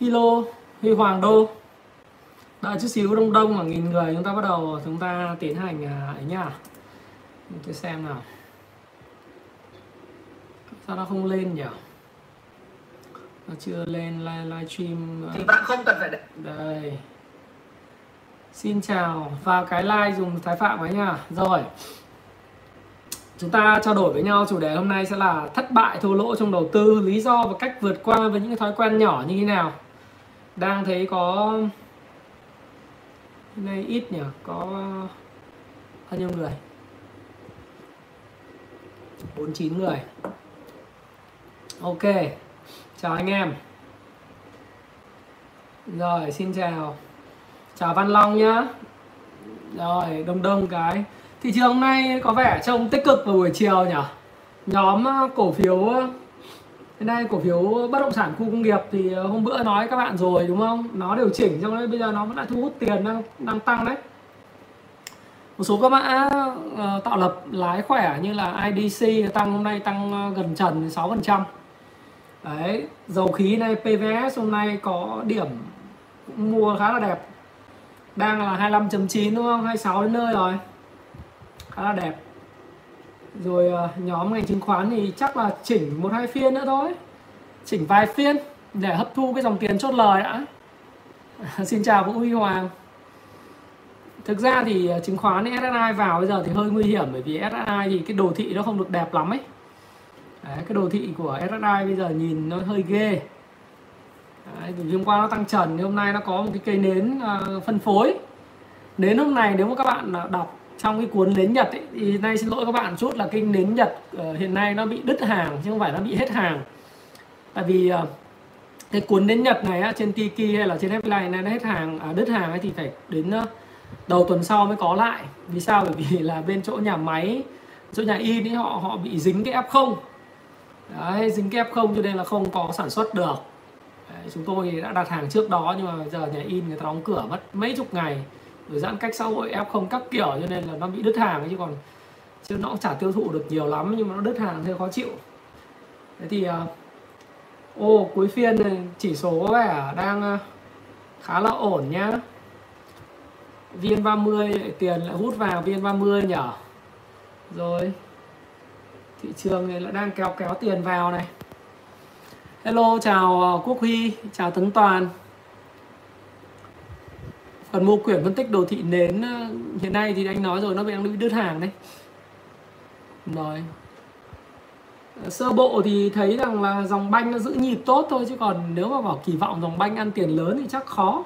Hello, Huy Hoàng Đô. Đợi chút xíu, đông khoảng 1.000 người chúng ta bắt đầu, chúng ta tiến hành ấy nha. Tôi xem nào. Sao nó không lên nhỉ? Nó chưa lên livestream. Thì bạn không cần phải đây. Xin chào, vào cái like dùng Thái Phạm ấy nha. Rồi, chúng ta trao đổi với nhau, chủ đề hôm nay sẽ là thất bại thua lỗ trong đầu tư, lý do và cách vượt qua với những cái thói quen nhỏ như thế nào. Đang thấy có hôm nay ít nhỉ, có bao nhiêu người? 49 người. Ok, chào anh em. Rồi, xin chào, chào Văn Long nhá. Rồi, đông cái thị trường hôm nay có vẻ trông tích cực vào buổi chiều nhỉ. Nhóm cổ phiếu hôm nay, cổ phiếu bất động sản khu công nghiệp thì hôm bữa nói các bạn rồi đúng không, nó điều chỉnh trong đấy, bây giờ nó vẫn lại thu hút tiền, đang tăng đấy. Một số các mã tạo lập lái khỏe như là IDC tăng, hôm nay tăng gần trần 6% đấy. Dầu khí này, PVS hôm nay có điểm cũng mua khá là đẹp, đang là 25.9 đúng không, 26 đến nơi rồi, khá là đẹp. Rồi nhóm ngành chứng khoán thì chắc là chỉnh 1-2 phiên nữa thôi, chỉnh vài phiên để hấp thu cái dòng tiền chốt lời đã. Xin chào Vũ Huy Hoàng. Thực ra thì chứng khoán SSI vào bây giờ thì hơi nguy hiểm, bởi vì SSI thì cái đồ thị nó không được đẹp lắm ấy. Đấy, cái đồ thị của SSI bây giờ nhìn nó hơi ghê. Đấy, vì hôm qua nó tăng trần, hôm nay nó có một cái cây nến phân phối. Nến hôm nay nếu mà các bạn đọc trong cái cuốn nến Nhật ấy, thì nay xin lỗi các bạn chút là cái nến Nhật hiện nay nó bị đứt hàng chứ không phải nó bị hết hàng. Tại vì cái cuốn nến Nhật này trên Tiki hay là trên Happy Life này nó hết hàng, đứt hàng ấy thì phải đến đầu tuần sau mới có lại. Vì sao? Bởi vì là bên chỗ nhà máy, chỗ nhà in ấy, họ bị dính cái F0. Đấy, dính cái F0 cho nên là không có sản xuất được. Đấy, chúng tôi đã đặt hàng trước đó nhưng mà giờ nhà in người ta đóng cửa mất mấy chục ngày, rồi giãn cách xã hội F0 các kiểu cho nên là nó bị đứt hàng ấy, chứ nó cũng chả tiêu thụ được nhiều lắm, nhưng mà nó đứt hàng thì khó chịu. Thế thì cuối phiên này, chỉ số có vẻ đang khá là ổn nhá. VN30 tiền lại hút vào VN30 nhở. Rồi thị trường này lại đang kéo tiền vào này. Hello, chào Quốc Huy, chào Tấn Toàn. Phần mua quyển phân tích đồ thị nến hiện nay thì anh nói rồi, nó đang đứt hàng đấy. Rồi, sơ bộ thì thấy rằng là dòng banh nó giữ nhịp tốt thôi, chứ còn nếu mà bảo kỳ vọng dòng banh ăn tiền lớn thì chắc khó.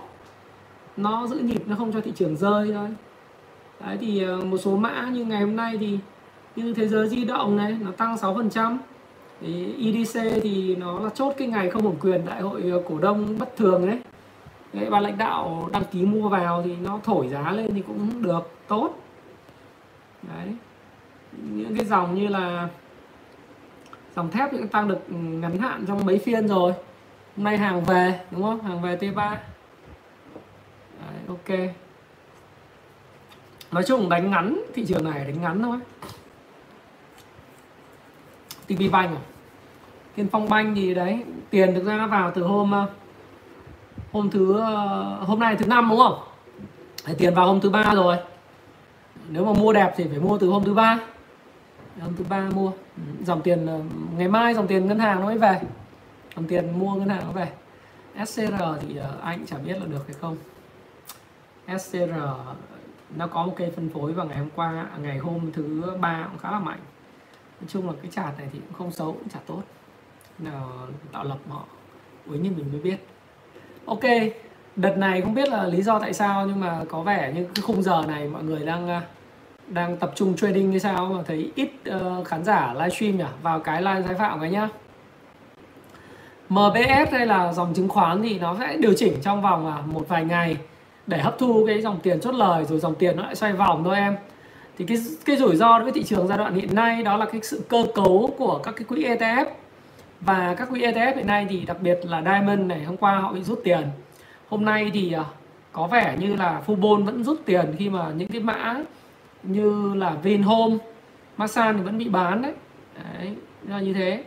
Nó giữ nhịp, nó không cho thị trường rơi thôi. Đấy, thì một số mã như ngày hôm nay thì như Thế Giới Di Động này nó tăng 6%. Thì IDC thì nó là chốt cái ngày không ổn quyền đại hội cổ đông bất thường đấy. Đấy, ban lãnh đạo đăng ký mua vào thì nó thổi giá lên thì cũng được tốt. Đấy, những cái dòng như là dòng thép thì cũng tăng được ngắn hạn trong mấy phiên rồi. Hôm nay hàng về đúng không? Hàng về T3. Đấy, ok. Nói chung đánh ngắn, thị trường này đánh ngắn thôi. TV Bank à? Tiên Phong Bank thì đấy, tiền thực ra nó vào từ hôm nay thứ năm đúng không? Đấy, tiền vào hôm thứ ba rồi. Nếu mà mua đẹp thì phải mua từ hôm thứ ba. Hôm thứ ba mua. Dòng tiền ngày mai, dòng tiền ngân hàng nó mới về. Dòng tiền mua ngân hàng nó về. SCR thì anh chả biết là được hay không. SCR nó có một cây phân phối vào ngày hôm qua, ngày hôm thứ ba cũng khá là mạnh. Nói chung là cái chart này thì cũng không xấu, cũng chả tốt. Nào tạo lập họ uống như mình mới biết. Ok, đợt này không biết là lý do tại sao nhưng mà có vẻ như cái khung giờ này mọi người đang tập trung trading như sao mà thấy ít khán giả livestream nhỉ? Vào cái live Thái Phạm cái nhá. MBS hay là dòng chứng khoán thì nó sẽ điều chỉnh trong vòng một vài ngày để hấp thu cái dòng tiền chốt lời, rồi dòng tiền nó lại xoay vòng thôi em. Thì cái rủi ro đối với thị trường giai đoạn hiện nay đó là cái sự cơ cấu của các cái quỹ ETF. Và các quỹ ETF hiện nay thì đặc biệt là Diamond này, hôm qua họ bị rút tiền. Hôm nay thì có vẻ như là Fubon vẫn rút tiền khi mà những cái mã như là Vinhome, Masan thì vẫn bị bán đấy. Đấy, là như thế.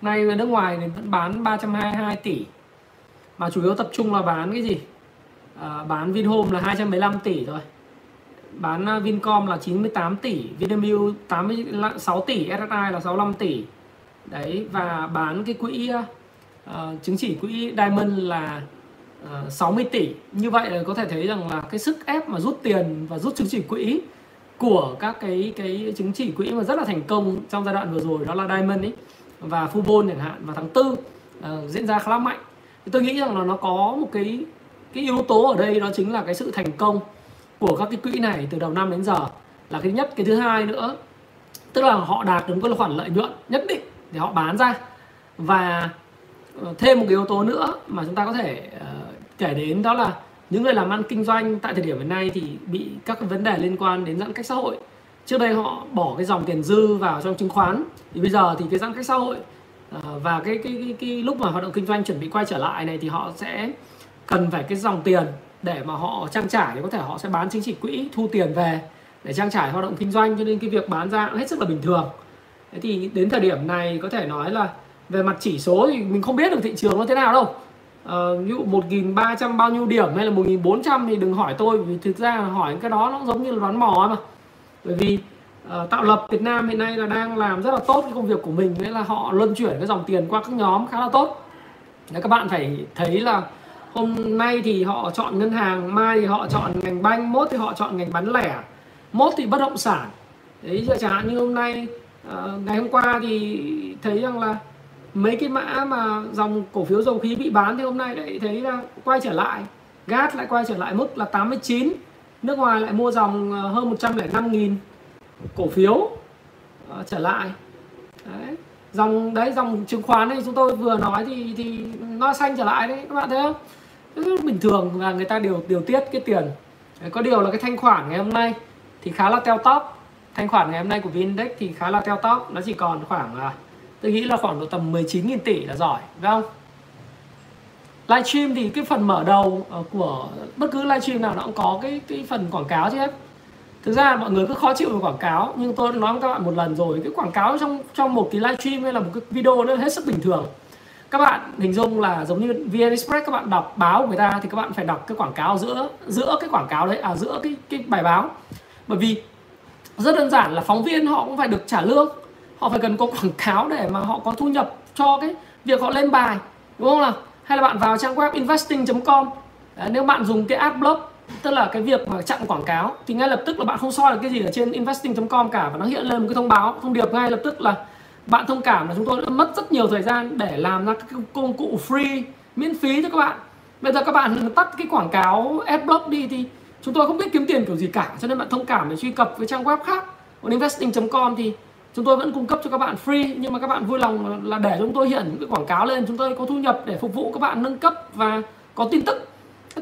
Nay ở nước ngoài thì vẫn bán 322 tỷ. Mà chủ yếu tập trung là bán cái gì? Bán Vinhome là 215 tỷ rồi. Bán Vincom là 98 tỷ, Vinamilk 86 tỷ, SSI là 65 tỷ. Đấy, và bán cái quỹ chứng chỉ quỹ Diamond là 60 tỷ. Như vậy là có thể thấy rằng là cái sức ép mà rút tiền và rút chứng chỉ quỹ của các cái chứng chỉ quỹ mà rất là thành công trong giai đoạn vừa rồi đó là Diamond ấy và Fubon chẳng hạn vào tháng 4 diễn ra khá là mạnh. Thì tôi nghĩ rằng là nó có một cái yếu tố ở đây, đó chính là cái sự thành công của các cái quỹ này từ đầu năm đến giờ là cái nhất. Cái thứ hai nữa, tức là họ đạt được một khoản lợi nhuận nhất định thì họ bán ra. Và thêm một cái yếu tố nữa mà chúng ta có thể kể đến, đó là những người làm ăn kinh doanh tại thời điểm hiện nay thì bị các vấn đề liên quan đến giãn cách xã hội. Trước đây họ bỏ cái dòng tiền dư vào trong chứng khoán, thì bây giờ thì cái giãn cách xã hội và cái lúc mà hoạt động kinh doanh chuẩn bị quay trở lại này thì họ sẽ cần phải cái dòng tiền để mà họ trang trải, thì có thể họ sẽ bán chứng chỉ quỹ thu tiền về để trang trải hoạt động kinh doanh, cho nên cái việc bán ra cũng hết sức là bình thường. Thế thì đến thời điểm này có thể nói là về mặt chỉ số thì mình không biết được thị trường nó thế nào đâu. Ví dụ 1.300 bao nhiêu điểm hay là 1.400 thì đừng hỏi tôi, vì thực ra hỏi cái đó nó giống như là đoán mò mà. Bởi vì Tạo Lập Việt Nam hiện nay là đang làm rất là tốt cái công việc của mình, nghĩa là họ luân chuyển cái dòng tiền qua các nhóm khá là tốt. Đấy, các bạn phải thấy là hôm nay thì họ chọn ngân hàng, mai thì họ chọn ngành banh, mốt thì họ chọn ngành bán lẻ, mốt thì bất động sản. Đấy, chẳng hạn như hôm nay ngày hôm qua thì thấy rằng là mấy cái mã mà dòng cổ phiếu dầu khí bị bán thì hôm nay lại thấy là quay trở lại. Gas lại quay trở lại mức là 89. Nước ngoài lại mua dòng hơn 105.000 cổ phiếu trở lại. Đấy, dòng chứng khoán này chúng tôi vừa nói thì nó xanh trở lại đấy, các bạn thấy không? Rất bình thường, là người ta điều tiết cái tiền. Đấy, có điều là cái thanh khoản ngày hôm nay thì khá là teo tóp. Thanh khoản ngày hôm nay của VN-Index thì khá là teo tóp, nó chỉ còn khoảng, tôi nghĩ là khoảng độ tầm 19.000 tỷ là giỏi, phải không? Livestream thì cái phần mở đầu của bất cứ livestream nào nó cũng có cái phần quảng cáo chứ hết. Thực ra mọi người cứ khó chịu về quảng cáo, nhưng tôi nói với các bạn một lần rồi, cái quảng cáo trong một cái livestream hay là một cái video nó hết sức bình thường. Các bạn hình dung là giống như VN Express, các bạn đọc báo của người ta thì các bạn phải đọc cái quảng cáo giữa cái quảng cáo đấy, giữa cái bài báo. Bởi vì rất đơn giản là phóng viên họ cũng phải được trả lương, họ phải cần có quảng cáo để mà họ có thu nhập cho cái việc họ lên bài, đúng không nào? Hay là bạn vào trang web investing.com, nếu bạn dùng cái ad block, tức là cái việc mà chặn quảng cáo, thì ngay lập tức là bạn không soi được cái gì ở trên investing.com cả, và nó hiện lên một cái thông báo thông điệp ngay lập tức là bạn thông cảm là chúng tôi đã mất rất nhiều thời gian để làm ra các công cụ free, miễn phí cho các bạn. Bây giờ các bạn tắt cái quảng cáo ad block đi thì chúng tôi không biết kiếm tiền kiểu gì cả, cho nên bạn thông cảm để truy cập với trang web khác. Còn investing.com thì chúng tôi vẫn cung cấp cho các bạn free, nhưng mà các bạn vui lòng là để chúng tôi hiện những cái quảng cáo lên, chúng tôi có thu nhập để phục vụ các bạn nâng cấp và có tin tức.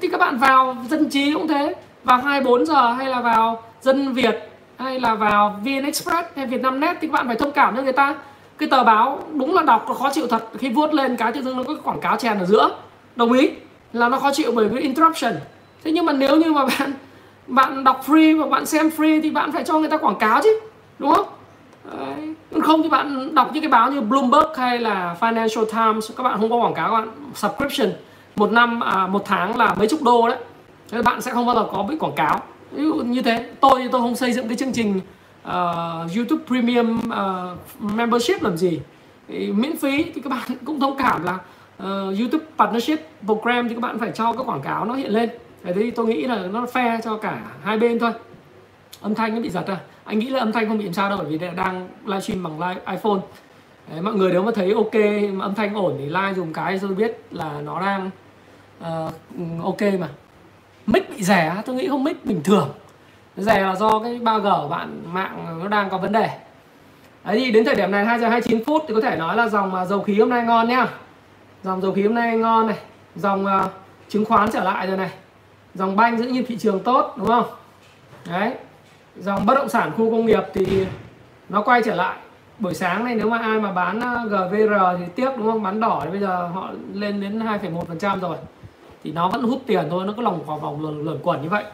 Thì các bạn vào dân trí cũng thế, vào 24 giờ hay là vào Dân Việt hay là vào VN Express hay Vietnamnet thì các bạn phải thông cảm cho người ta. Cái tờ báo đúng là đọc nó khó chịu thật, khi vuốt lên cái tự dưng nó có quảng cáo chèn ở giữa, đồng ý là nó khó chịu bởi vì interruption. Thế nhưng mà nếu như mà bạn đọc free và bạn xem free thì bạn phải cho người ta quảng cáo chứ, đúng không? Đấy. Không thì bạn đọc những cái báo như Bloomberg hay là Financial Times, các bạn không có quảng cáo, các bạn subscription một tháng là mấy chục đô đấy. Thế bạn sẽ không bao giờ có bị quảng cáo. Ví dụ như thế, tôi không xây dựng cái chương trình YouTube Premium membership làm gì. Thì miễn phí thì các bạn cũng thông cảm là YouTube Partnership Program thì các bạn phải cho cái quảng cáo nó hiện lên. Thế thì tôi nghĩ là nó fair cho cả hai bên thôi. Âm thanh nó bị giật à? Anh nghĩ là âm thanh không bị làm sao đâu, bởi vì đang livestream bằng iPhone. Đấy, mọi người nếu mà thấy ok mà âm thanh ổn thì like dùng cái tôi biết là nó đang ok mà. Mic bị rẻ, tôi nghĩ không mic bình thường. Rẻ là do cái 3G của bạn mạng nó đang có vấn đề. Đấy thì đến thời điểm này 2:29 phút thì có thể nói là dòng dầu khí hôm nay ngon nhá. Dòng dầu khí hôm nay ngon này, dòng chứng khoán trở lại rồi này, dòng banh giữ như thị trường tốt đúng không? Đấy, dòng bất động sản khu công nghiệp thì nó quay trở lại. Buổi sáng này nếu mà ai mà bán GVR thì tiếc đúng không? Bán đỏ thì bây giờ họ lên đến 2,1% rồi. Thì nó vẫn hút tiền thôi, nó cứ lòng vòng luẩn quẩn như vậy.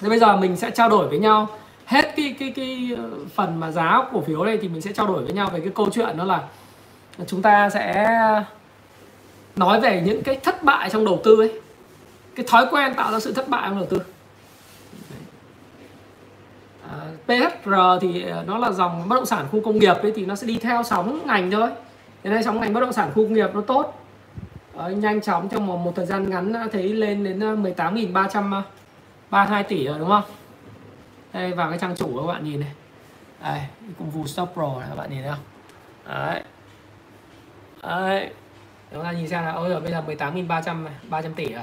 Thế bây giờ mình sẽ trao đổi với nhau hết cái phần mà giá cổ phiếu này, thì mình sẽ trao đổi với nhau về cái câu chuyện đó là chúng ta sẽ nói về những cái thất bại trong đầu tư ấy. Cái thói quen tạo ra sự thất bại trong đầu tư. PHR thì nó là dòng bất động sản khu công nghiệp ấy, thì nó sẽ đi theo sóng ngành thôi. Thế nên sóng ngành bất động sản khu công nghiệp nó tốt. Nhanh chóng trong một thời gian ngắn đã thấy lên đến 18.332 tỷ rồi đúng không? Đây vào cái trang chủ các bạn nhìn này. Đây, Kung Fu Stock Pro này các bạn nhìn thấy không? Đấy. Đấy. Chúng ta nhìn xem là ôi giời, bây giờ 18.300 tỷ rồi.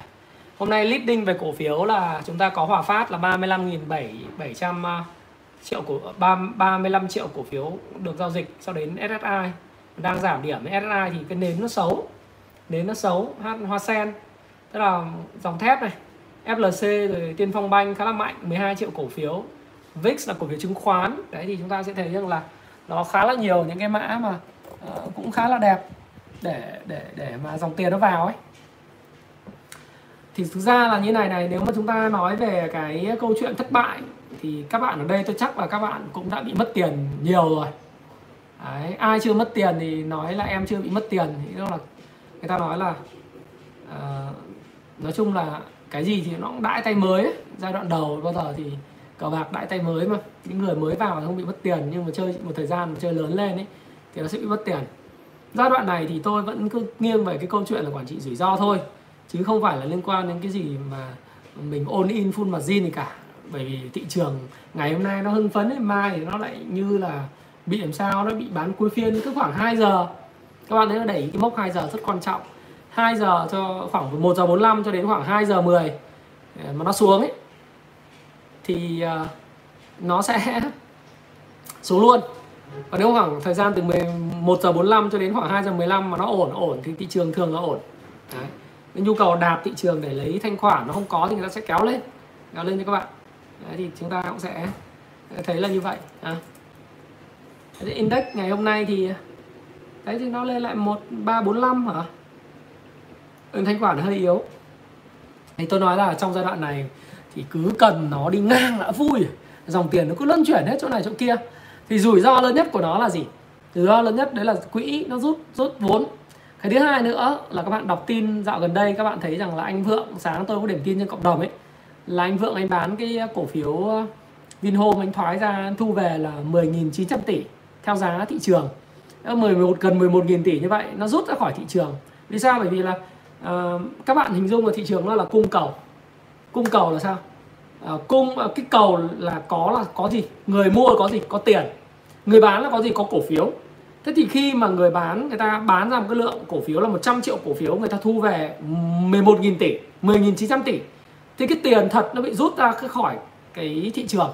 Hôm nay leading về cổ phiếu là chúng ta có Hòa Phát là 35.700 triệu cổ 35 triệu cổ phiếu được giao dịch, sau đến SSI đang giảm điểm. SSI thì cái nến nó xấu. Nến nó xấu, Hoa Sen. Tức là dòng thép này, FLC rồi Tiên Phong Bank khá là mạnh, 12 triệu cổ phiếu. VIX là cổ phiếu chứng khoán. Đấy thì chúng ta sẽ thấy rằng là nó khá là nhiều những cái mã mà cũng khá là đẹp để mà dòng tiền nó vào ấy. Thì thực ra là như này, nếu mà chúng ta nói về cái câu chuyện thất bại thì các bạn ở đây tôi chắc là các bạn cũng đã bị mất tiền nhiều rồi. Đấy, ai chưa mất tiền thì nói là em chưa bị mất tiền, thì đó là người ta nói là nói chung là cái gì thì nó cũng đãi tay mới ấy. Giai đoạn đầu bao giờ thì cờ bạc đãi tay mới mà, những người mới vào không bị mất tiền, nhưng mà chơi một thời gian mà chơi lớn lên ấy thì nó sẽ bị mất tiền. Giai đoạn này thì tôi vẫn cứ nghiêng về cái câu chuyện là quản trị rủi ro thôi, chứ không phải là liên quan đến cái gì mà mình all in full margin gì cả. Bởi vì thị trường ngày hôm nay nó hưng phấn ấy, mai thì nó lại như là bị làm sao, nó bị bán cuối phiên cứ khoảng 2 giờ. Các bạn thấy nó đẩy cái mốc 2 giờ rất quan trọng, 2 giờ cho khoảng 1 giờ 45 cho đến khoảng 2 giờ 10 mà nó xuống ấy thì nó sẽ xuống luôn. Và nếu khoảng thời gian từ 11 giờ 45 cho đến khoảng 2 giờ 15 mà nó ổn thì thị trường thường là ổn. Đấy. Cái nhu cầu đạp thị trường để lấy thanh khoản nó không có thì người ta sẽ kéo lên cho các bạn. Đấy, thì chúng ta cũng sẽ thấy là như vậy. Index ngày hôm nay thì đấy thì nó lên lại 1345 hả? Thanh khoản hơi yếu. Thì tôi nói là trong giai đoạn này thì cứ cần nó đi ngang là vui, dòng tiền nó cứ luân chuyển hết chỗ này chỗ kia. Thì rủi ro lớn nhất của nó là gì? Rủi ro lớn nhất đấy là quỹ nó rút vốn. Cái thứ hai nữa là các bạn đọc tin dạo gần đây, các bạn thấy rằng là anh Vượng, sáng tôi có điểm tin trên cộng đồng ấy, là anh Vượng anh bán cái cổ phiếu Vinhome, anh thoái ra, anh thu về là 10.900 tỷ theo giá thị trường, gần 11.000 tỷ như vậy, nó rút ra khỏi thị trường. Vì sao? Bởi vì là các bạn hình dung là thị trường nó là cung cầu. Cung cầu là sao? Cái cầu là có gì? Người mua có gì? Có tiền. Người bán là có gì? Có cổ phiếu. Thế thì khi mà người bán, người ta bán ra một cái lượng cổ phiếu là 100 triệu cổ phiếu, người ta thu về 11.000 tỷ, 10.900 tỷ. Thì cái tiền thật nó bị rút ra khỏi cái thị trường.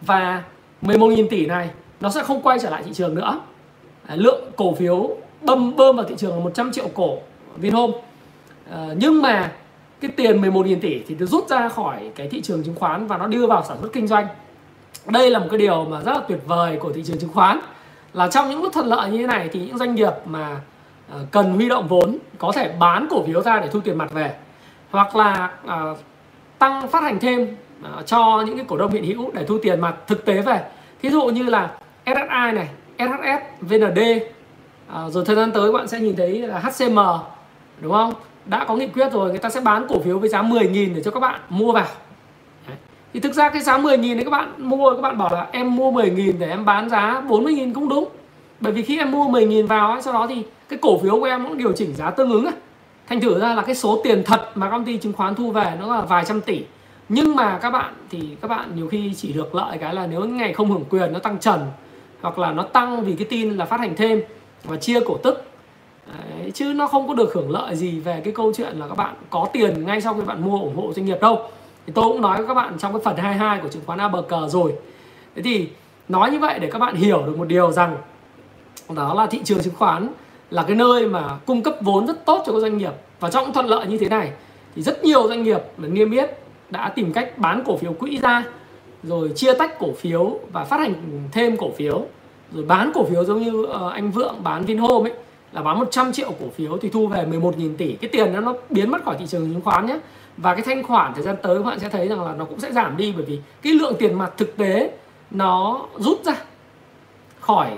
Và 11.000 tỷ này nó sẽ không quay trở lại thị trường nữa. Lượng cổ phiếu bơm vào thị trường là 100 triệu cổ Vinhome. Nhưng mà cái tiền 11.000 tỷ thì nó rút ra khỏi cái thị trường chứng khoán và nó đưa vào sản xuất kinh doanh. Đây là một cái điều mà rất là tuyệt vời của thị trường chứng khoán. Là trong những lúc thuận lợi như thế này thì những doanh nghiệp mà cần huy động vốn có thể bán cổ phiếu ra để thu tiền mặt về, hoặc là tăng phát hành thêm cho những cái cổ đông hiện hữu để thu tiền mặt thực tế về. Thí dụ như là SSI này, SHS, VND, rồi thời gian tới bạn sẽ nhìn thấy là HCM đúng không? Đã có nghị quyết rồi, người ta sẽ bán cổ phiếu với giá 10.000 để cho các bạn mua vào. Đấy. Thì thực ra cái giá 10.000 đấy các bạn mua, các bạn bảo là em mua 10.000 để em bán giá 40.000 cũng đúng. Bởi vì khi em mua 10.000 vào ấy, sau đó thì cái cổ phiếu của em cũng điều chỉnh giá tương ứng ấy. Thành thử ra là cái số tiền thật mà công ty chứng khoán thu về nó là vài trăm tỷ. Nhưng mà các bạn thì các bạn nhiều khi chỉ được lợi cái là nếu ngày không hưởng quyền nó tăng trần, hoặc là nó tăng vì cái tin là phát hành thêm và chia cổ tức. Đấy, chứ nó không có được hưởng lợi gì về cái câu chuyện là các bạn có tiền ngay sau khi bạn mua ủng hộ doanh nghiệp đâu. Thì tôi cũng nói với các bạn trong cái phần 22 của chứng khoán ABC rồi. Thế thì Nói như vậy để các bạn hiểu được một điều rằng đó là thị trường chứng khoán là cái nơi mà cung cấp vốn rất tốt cho các doanh nghiệp. Và trong thuận lợi như thế này thì rất nhiều doanh nghiệp niêm yết đã tìm cách bán cổ phiếu quỹ ra, rồi chia tách cổ phiếu và phát hành thêm cổ phiếu, rồi bán cổ phiếu giống như anh Vượng bán Vinhome ấy, là bán 100 triệu cổ phiếu thì thu về 11.000 tỷ. Cái tiền đó nó biến mất khỏi thị trường chứng khoán nhé. Và cái thanh khoản thời gian tới các bạn sẽ thấy rằng là nó cũng sẽ giảm đi, bởi vì cái lượng tiền mặt thực tế nó rút ra khỏi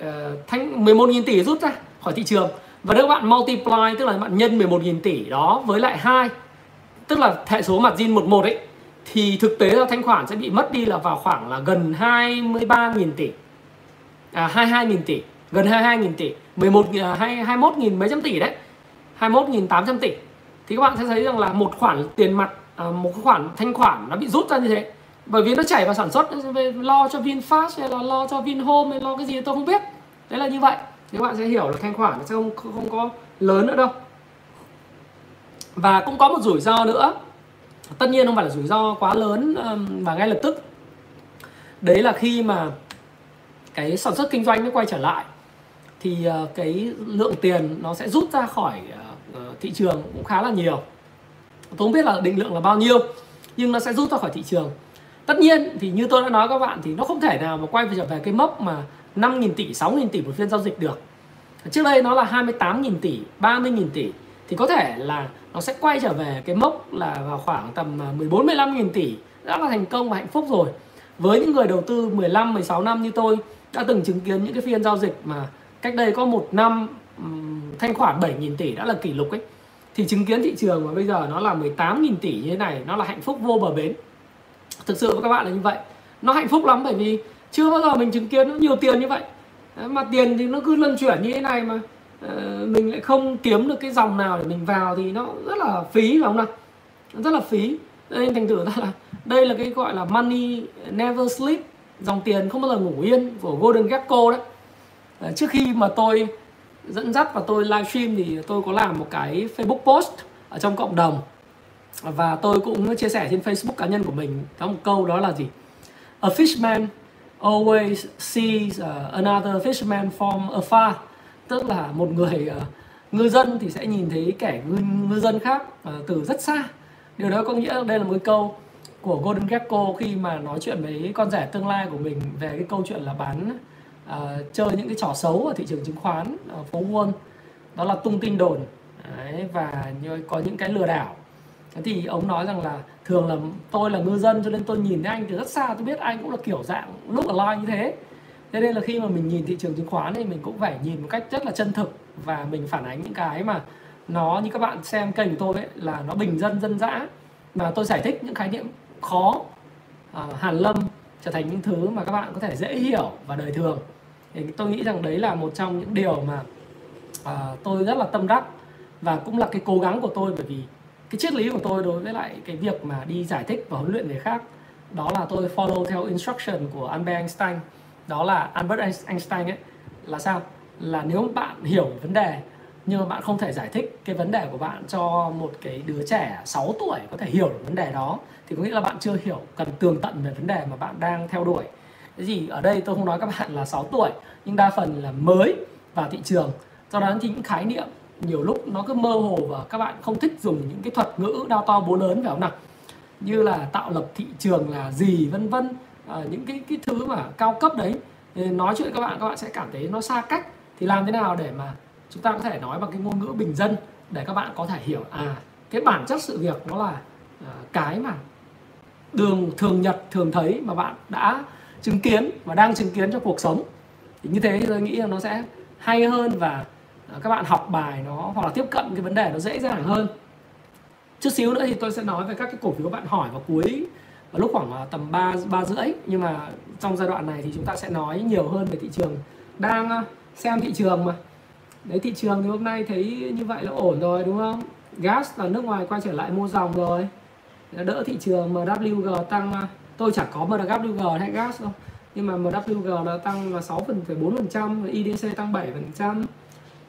11.000 tỷ rút ra khỏi thị trường. Và nếu bạn multiply, tức là bạn nhân 11.000 tỷ đó với lại 2, tức là hệ số margin 11 ấy, thì thực tế là thanh khoản sẽ bị mất đi là vào khoảng là gần 23.000 tỷ. À 22.000 tỷ, gần 22.000 tỷ, 21.000 mấy trăm tỷ đấy. 21.800 tỷ. Thì các bạn sẽ thấy rằng là một khoản tiền mặt, một khoản thanh khoản nó bị rút ra như thế. Bởi vì nó chảy vào sản xuất, lo cho VinFast hay là lo cho Vinhome hay lo cái gì tôi không biết. Đấy là như vậy. Thì các bạn sẽ hiểu là thanh khoản nó sẽ không có lớn nữa đâu. Và cũng có một rủi ro nữa. Tất nhiên không phải là rủi ro quá lớn và ngay lập tức. Đấy là khi mà cái sản xuất kinh doanh nó quay trở lại thì cái lượng tiền nó sẽ rút ra khỏi thị trường cũng khá là nhiều. Tôi không biết là định lượng là bao nhiêu, nhưng nó sẽ rút ra khỏi thị trường. Tất nhiên thì như tôi đã nói các bạn, thì nó không thể nào mà quay trở về cái mốc mà 5.000 tỷ, 6.000 tỷ một phiên giao dịch được. Trước đây nó là 28.000 tỷ, 30.000 tỷ. Thì có thể là nó sẽ quay trở về cái mốc là vào khoảng tầm 14, 15.000 tỷ. Đã là thành công và hạnh phúc rồi. Với những người đầu tư 15, 16 năm như tôi đã từng chứng kiến những cái phiên giao dịch mà cách đây có một năm thanh khoản 7.000 tỷ đã là kỷ lục ấy. Thì chứng kiến thị trường mà bây giờ nó là 18.000 tỷ như thế này, nó là hạnh phúc vô bờ bến. Thực sự với các bạn là như vậy. Nó hạnh phúc lắm bởi vì chưa bao giờ mình chứng kiến nó nhiều tiền như vậy. Mà tiền thì nó cứ luân chuyển như thế này mà mình lại không kiếm được cái dòng nào để mình vào thì nó rất là phí, phải không nào? Rất là phí. Nên thành thử ra là đây là cái gọi là money never sleep, dòng tiền không bao giờ ngủ yên của Gordon Gekko đấy. Trước khi mà tôi dẫn dắt và tôi livestream thì tôi có làm một cái Facebook post ở trong cộng đồng. Và tôi cũng chia sẻ trên Facebook cá nhân của mình có một câu đó là gì? A fishman always sees another fishman from afar. Tức là một người ngư dân thì sẽ nhìn thấy kẻ ngư dân khác từ rất xa. Điều đó có nghĩa đây là một cái câu của Gordon Gekko khi mà nói chuyện với con rể tương lai của mình về cái câu chuyện là bán chơi những cái trò xấu ở thị trường chứng khoán phố Wall, đó là tung tin đồn. Đấy, và có những cái lừa đảo. Thế thì ông nói rằng là thường là tôi là ngư dân cho nên tôi nhìn thấy anh từ rất xa, tôi biết anh cũng là kiểu dạng look alike như thế. Thế nên là khi mà mình nhìn thị trường chứng khoán thì mình cũng phải nhìn một cách rất là chân thực và mình phản ánh những cái mà nó như các bạn xem kênh của tôi ấy, là nó bình dân dân dã mà tôi giải thích những khái niệm khó hàn lâm trở thành những thứ mà các bạn có thể dễ hiểu và đời thường. Thì tôi nghĩ rằng đấy là một trong những điều mà tôi rất là tâm đắc và cũng là cái cố gắng của tôi, bởi vì cái triết lý của tôi đối với lại cái việc mà đi giải thích và huấn luyện người khác đó là tôi follow theo instruction của Albert Einstein. Đó là Albert Einstein ấy là sao? Là nếu bạn hiểu vấn đề nhưng mà bạn không thể giải thích cái vấn đề của bạn cho một cái đứa trẻ 6 tuổi có thể hiểu được vấn đề đó thì có nghĩa là bạn chưa hiểu cần tường tận về vấn đề mà bạn đang theo đuổi. Cái gì ở đây tôi không nói các bạn là 6 tuổi, nhưng đa phần là mới vào thị trường. Do đó thì những khái niệm nhiều lúc nó cứ mơ hồ và các bạn không thích dùng những cái thuật ngữ đao to búa lớn, phải không nào? Như là tạo lập thị trường là gì vân vân, những cái thứ mà cao cấp đấy. Nói chuyện các bạn sẽ cảm thấy nó xa cách. Thì làm thế nào để mà chúng ta có thể nói bằng cái ngôn ngữ bình dân để các bạn có thể hiểu cái bản chất sự việc nó là cái mà đường thường nhật thường thấy mà bạn đã chứng kiến và đang chứng kiến trong cuộc sống. Thì như thế tôi nghĩ là nó sẽ hay hơn và các bạn học bài nó hoặc là tiếp cận cái vấn đề nó dễ dàng hơn. Chút xíu nữa thì tôi sẽ nói về các cái cổ phiếu bạn hỏi vào cuối vào lúc khoảng tầm 3 rưỡi. Nhưng mà trong giai đoạn này thì chúng ta sẽ nói nhiều hơn về thị trường. Đang xem thị trường mà. Đấy, thị trường thì hôm nay thấy như vậy là ổn rồi đúng không? Gas là nước ngoài quay trở lại mua dòng rồi. Đỡ thị trường MWG tăng. Tôi chẳng có MWG hay gas đâu. Nhưng mà MWG nó tăng là 6,4%, IDC tăng 7%.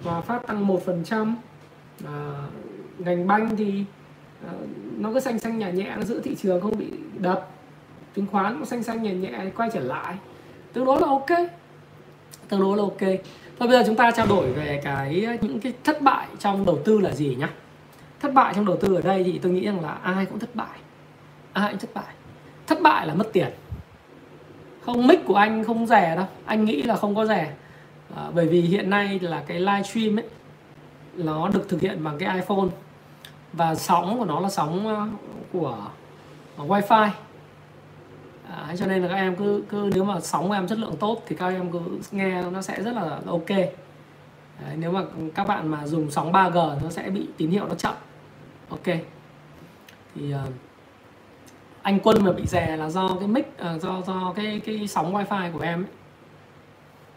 Và Pháp tăng 1%. Ngành banh thì nó cứ xanh xanh nhẹ nhẹ, nó giữ thị trường không bị đập. Chứng khoán cũng xanh xanh nhẹ nhẹ quay trở lại. tương đối là ok, tương đối là ok. Thôi bây giờ chúng ta trao đổi về những cái thất bại trong đầu tư là gì nhá. Thất bại trong đầu tư ở đây thì tôi nghĩ rằng là ai cũng thất bại, ai cũng thất bại. Thất bại là mất tiền. Không, mic của anh không rẻ đâu, anh nghĩ là không có rẻ, bởi vì hiện nay là cái live stream ấy nó được thực hiện bằng cái iPhone và sóng của nó là sóng của wifi. Cho nên là các em cứ nếu mà sóng của em chất lượng tốt thì các em cứ nghe nó sẽ rất là ok. Đấy, nếu mà các bạn mà dùng sóng 3G nó sẽ bị tín hiệu nó chậm. Ok. Thì anh Quân mà bị rè là do cái mic, do cái sóng wifi của em ấy.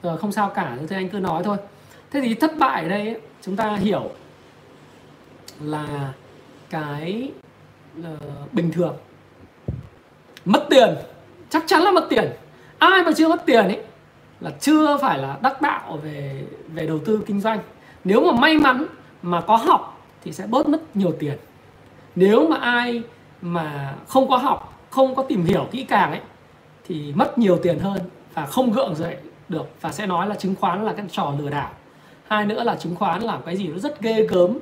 Rồi không sao cả, thế anh cứ nói thôi. Thế thì thất bại ở đây ấy, chúng ta hiểu là cái bình thường. Mất tiền, chắc chắn là mất tiền. Ai mà chưa mất tiền ấy là chưa phải là đắc đạo về đầu tư kinh doanh. Nếu mà may mắn mà có học thì sẽ bớt mất nhiều tiền. Nếu mà ai mà không có học, không có tìm hiểu kỹ càng ấy thì mất nhiều tiền hơn và không gượng dậy được, và sẽ nói là chứng khoán là cái trò lừa đảo. Hai nữa là chứng khoán là cái gì nó rất ghê gớm,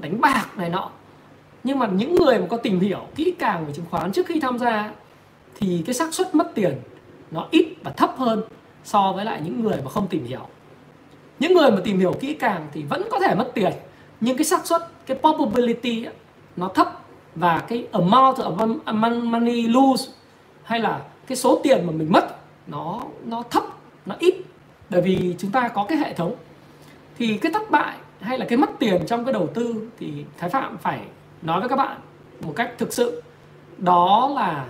đánh bạc này nọ. Nhưng mà những người mà có tìm hiểu kỹ càng về chứng khoán trước khi tham gia thì cái xác suất mất tiền nó ít và thấp hơn so với lại những người mà không tìm hiểu. Những người mà tìm hiểu kỹ càng thì vẫn có thể mất tiền, nhưng cái xác suất, cái probability ấy, nó thấp, và cái amount of money lose hay là cái số tiền mà mình mất nó thấp, nó ít, bởi vì chúng ta có cái hệ thống. Thì cái thất bại hay là cái mất tiền trong cái đầu tư thì Thái Phạm phải nói với các bạn một cách thực sự, đó là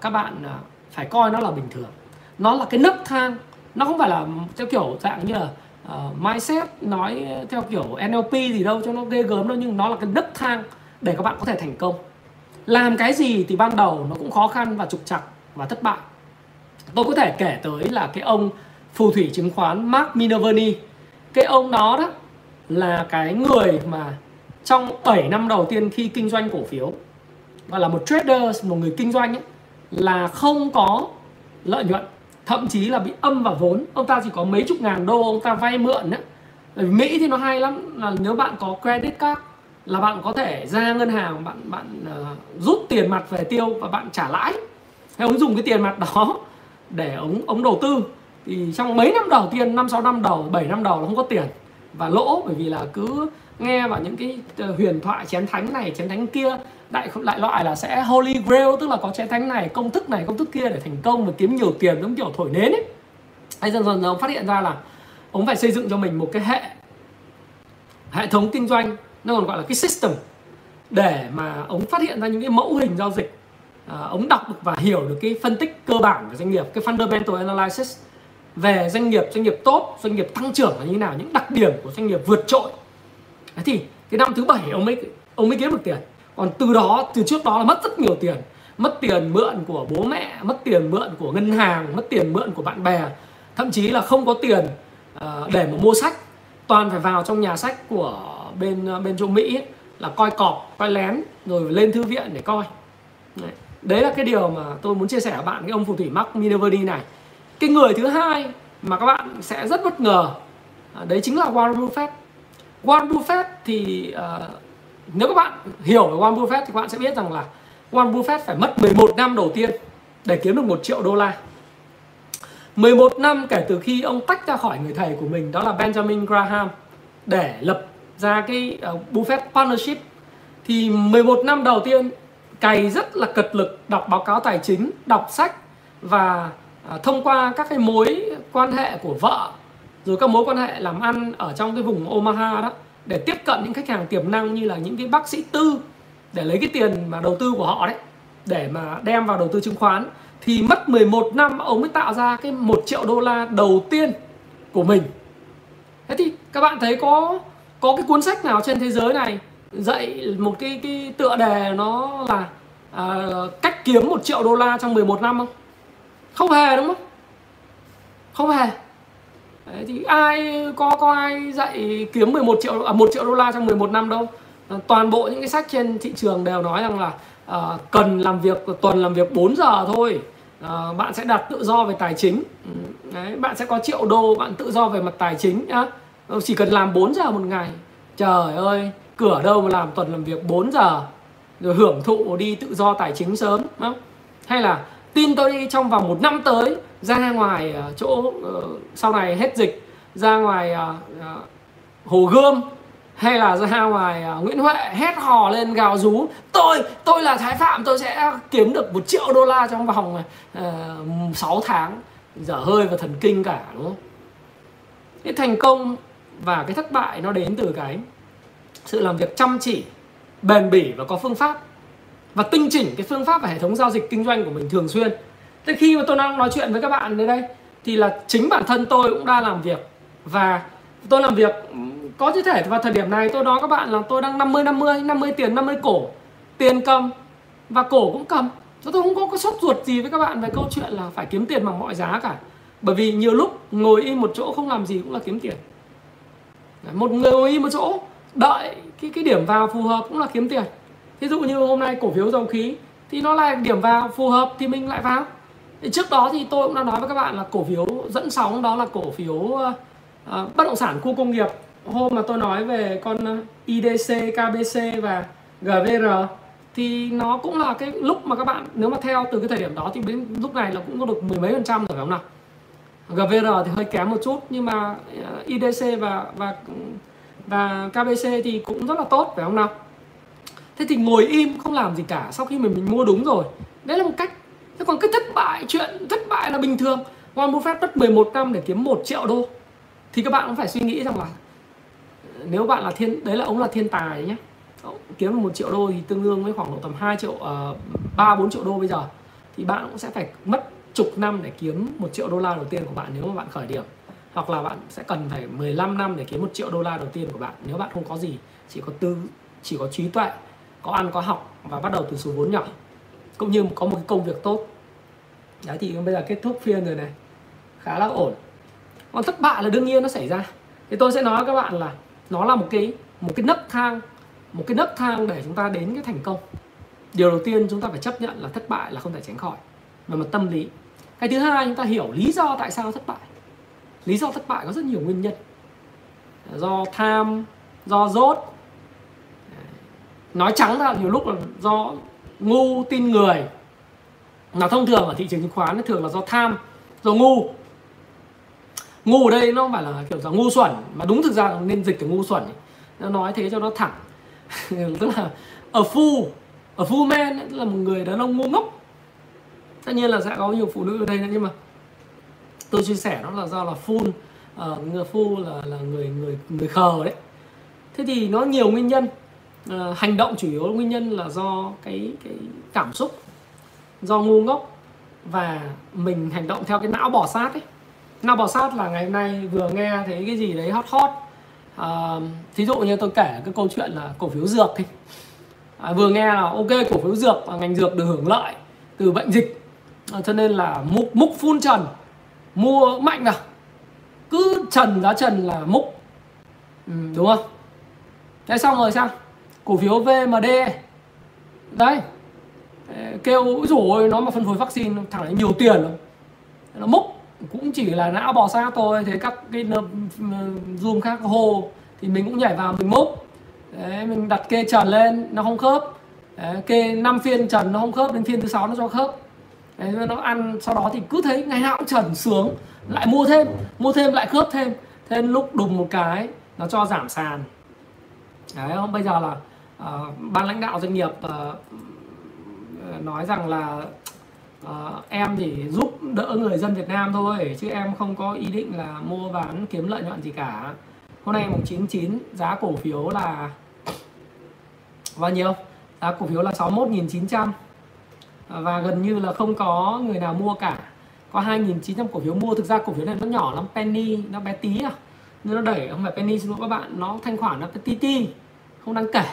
các bạn phải coi nó là bình thường. Nó là cái nấc thang, nó không phải là theo kiểu dạng như là mindset nói theo kiểu NLP gì đâu cho nó ghê gớm đâu, nhưng nó là cái nấc thang để các bạn có thể thành công. Làm cái gì thì ban đầu nó cũng khó khăn và trục trặc và thất bại. Tôi có thể kể tới là cái ông phù thủy chứng khoán Mark Minervini. Cái ông đó đó là cái người mà trong 7 năm đầu tiên khi kinh doanh cổ phiếu, gọi là một trader, một người kinh doanh ấy, là không có lợi nhuận, thậm chí là bị âm vào vốn. Ông ta chỉ có mấy chục ngàn đô, ông ta vay mượn ấy. Ở Mỹ thì nó hay lắm, là nếu bạn có credit card là bạn có thể ra ngân hàng, bạn rút tiền mặt về tiêu và bạn trả lãi. Thế ông dùng cái tiền mặt đó để ông đầu tư. Thì trong mấy năm đầu tiên, 5-6 năm đầu, 7 năm đầu là không có tiền và lỗ, bởi vì là cứ nghe vào những cái huyền thoại chén thánh này, chén thánh kia, đại loại là sẽ Holy Grail, tức là có chén thánh này, công thức kia để thành công và kiếm nhiều tiền, giống kiểu thổi nến ấy. Hay dần dần ông phát hiện ra là ông phải xây dựng cho mình một cái hệ thống kinh doanh, nó còn gọi là cái system, để mà ông phát hiện ra những cái mẫu hình giao dịch. Ông đọc được và hiểu được cái phân tích cơ bản của doanh nghiệp, cái fundamental analysis về doanh nghiệp tốt, doanh nghiệp tăng trưởng là như thế nào, những đặc điểm của doanh nghiệp vượt trội. Thế thì cái năm thứ 7 ông mới kiếm được tiền. Còn từ trước đó là mất rất nhiều tiền. Mất tiền mượn của bố mẹ, mất tiền mượn của ngân hàng, mất tiền mượn của bạn bè, thậm chí là không có tiền để mà mua sách, toàn phải vào trong nhà sách của bên châu Mỹ ấy, là coi cọp, coi lén rồi lên thư viện để coi. Đấy là cái điều mà tôi muốn chia sẻ với bạn, cái ông phù thủy Mark Minervini này. Cái người thứ hai mà các bạn sẽ rất bất ngờ, đấy chính là Warren Buffett. Warren Buffett thì nếu các bạn hiểu về Warren Buffett thì các bạn sẽ biết rằng là Warren Buffett phải mất 11 năm đầu tiên để kiếm được 1 triệu đô la. 11 năm kể từ khi ông tách ra khỏi người thầy của mình, đó là Benjamin Graham, để lập ra cái Buffett Partnership. Thì 11 năm đầu tiên cày rất là cật lực, đọc báo cáo tài chính, đọc sách, và thông qua các cái mối quan hệ của vợ, rồi các mối quan hệ làm ăn ở trong cái vùng Omaha đó, để tiếp cận những khách hàng tiềm năng như là những cái bác sĩ tư, để lấy cái tiền mà đầu tư của họ đấy để mà đem vào đầu tư chứng khoán. Thì mất 11 năm ông mới tạo ra cái 1 triệu đô la đầu tiên của mình. Thế thì các bạn thấy có cái cuốn sách nào trên thế giới này dạy một cái tựa đề nó là cách kiếm 1 triệu đô la trong 11 năm không? Không hề, đúng không? Không hề. Đấy, thì ai có ai dạy kiếm 1 triệu đô la trong 11 năm đâu. Toàn bộ những cái sách trên thị trường đều nói rằng là cần làm việc, tuần làm việc 4 giờ thôi, bạn sẽ đạt tự do về tài chính. Đấy, bạn sẽ có triệu đô, bạn tự do về mặt tài chính nhá. Chỉ cần làm 4 giờ một ngày. Trời ơi, cửa đâu mà làm tuần làm việc 4 giờ rồi hưởng thụ đi tự do tài chính sớm. Hay là tin tôi đi, trong vòng 1 năm tới ra ngoài chỗ sau này hết dịch, ra ngoài Hồ Gươm hay là ra ngoài Nguyễn Huệ hét hò lên gào rú tôi là Thái Phạm, tôi sẽ kiếm được 1 triệu đô la trong vòng 6 tháng. Dở hơi và thần kinh cả, đúng không? Cái thành công và cái thất bại nó đến từ cái sự làm việc chăm chỉ, bền bỉ và có phương pháp, và tinh chỉnh cái phương pháp và hệ thống giao dịch kinh doanh của mình thường xuyên. Thế khi mà tôi đang nói chuyện với các bạn đến đây thì là chính bản thân tôi cũng đang làm việc, và tôi làm việc có thể vào thời điểm này tôi nói các bạn là tôi đang 50-50, 50 tiền 50 cổ, tiền cầm và cổ cũng cầm. Tôi không có sốt ruột gì với các bạn về câu chuyện là phải kiếm tiền bằng mọi giá cả, bởi vì nhiều lúc ngồi im một chỗ không làm gì cũng là kiếm tiền. Một người ngồi im một chỗ đợi cái điểm vào phù hợp cũng là kiếm tiền. Thí dụ như hôm nay cổ phiếu dầu khí thì nó lại điểm vào phù hợp thì mình lại vào. Trước đó thì tôi cũng đã nói với các bạn là cổ phiếu dẫn sóng đó là cổ phiếu bất động sản khu công nghiệp. Hôm mà tôi nói về con IDC, KBC và GVR thì nó cũng là cái lúc mà các bạn nếu mà theo từ cái thời điểm đó thì đến lúc này là cũng có được 10 mấy % rồi, phải không nào? GVR thì hơi kém một chút, nhưng mà IDC và KBC thì cũng rất là tốt, phải không nào? Thế thì ngồi im không làm gì cả sau khi mình mua đúng rồi. Đấy là một cách. Thế còn cái thất bại, chuyện thất bại là bình thường. Warren Buffett mất 11 năm để kiếm 1 triệu đô. Thì các bạn cũng phải suy nghĩ rằng là nếu bạn là đấy là ông là thiên tài nhé. Kiếm 1 triệu đô thì tương đương với khoảng độ tầm 3-4 triệu đô bây giờ. Thì bạn cũng sẽ phải mất chục năm để kiếm 1 triệu đô la đầu tiên của bạn nếu mà bạn khởi điểm. Hoặc là bạn sẽ cần phải 15 năm để kiếm 1 triệu đô la đầu tiên của bạn nếu bạn không có gì, chỉ có trí tuệ, có ăn có học và bắt đầu từ số vốn nhỏ, cũng như có một cái công việc tốt. Đấy, thì bây giờ kết thúc phiên rồi này, khá là ổn. Còn thất bại là đương nhiên nó xảy ra. Thì tôi sẽ nói với các bạn là nó là một cái nấc thang, một cái nấc thang để chúng ta đến cái thành công. Điều đầu tiên chúng ta phải chấp nhận là thất bại là không thể tránh khỏi về mặt tâm lý. Cái thứ hai, chúng ta hiểu lý do tại sao thất bại. Lý do thất bại có rất nhiều nguyên nhân, do tham, do dốt. Nói trắng ra nhiều lúc là do ngu, tin người. Nó thông thường ở thị trường chứng khoán thường là do tham, do ngu. Ngu ở đây nó không phải là kiểu là ngu xuẩn, mà đúng thực ra là nên dịch từ ngu xuẩn. Nó nói thế cho nó thẳng. Tức là a fool man, tức là một người đàn ông ngu ngốc. Tất nhiên là sẽ có nhiều phụ nữ ở đây nữa, nhưng mà tôi chia sẻ nó là do là fool là người khờ đấy. Thế thì nó nhiều nguyên nhân. Hành động chủ yếu nguyên nhân là do cái cảm xúc, do ngu ngốc, và mình hành động theo cái não bò sát ấy. Não bò sát là ngày hôm nay vừa nghe thấy cái gì đấy hot. Thí dụ như tôi kể cái câu chuyện là cổ phiếu dược thì vừa nghe là ok, cổ phiếu dược, ngành dược được hưởng lợi từ bệnh dịch, cho nên là múc phun trần, mua mạnh nào, cứ trần giá trần là múc, đúng không? Thế xong rồi sao? Cổ phiếu VMD đấy, kêu rủi nó mà phân phối vaccine thẳng đấy nhiều tiền lắm. Nó múc, cũng chỉ là não bò sát thôi. Thế các cái zoom khác hô thì mình cũng nhảy vào mình múc. Đấy, mình đặt kê trần lên nó không khớp. Đấy, kê 5 phiên trần nó không khớp, đến phiên thứ 6 nó cho khớp. Đấy, nó ăn, sau đó thì cứ thấy ngày nào cũng trần sướng, lại mua thêm lại khớp thêm. Thế lúc đùng một cái nó cho giảm sàn. Đấy không? Bây giờ là ban lãnh đạo doanh nghiệp nói rằng là em chỉ giúp đỡ người dân Việt Nam thôi, chứ em không có ý định là mua bán kiếm lợi nhuận gì cả. Hôm nay mùng 9/9 giá cổ phiếu là bao nhiêu? Giá cổ phiếu là 61.900, và gần như là không có người nào mua cả. Có 2.900 cổ phiếu mua. Thực ra cổ phiếu này nó nhỏ lắm, penny, nó bé tí à. Nên nó đẩy, không phải penny xin lỗi các bạn, nó thanh khoản nó tí tí, không đáng kể.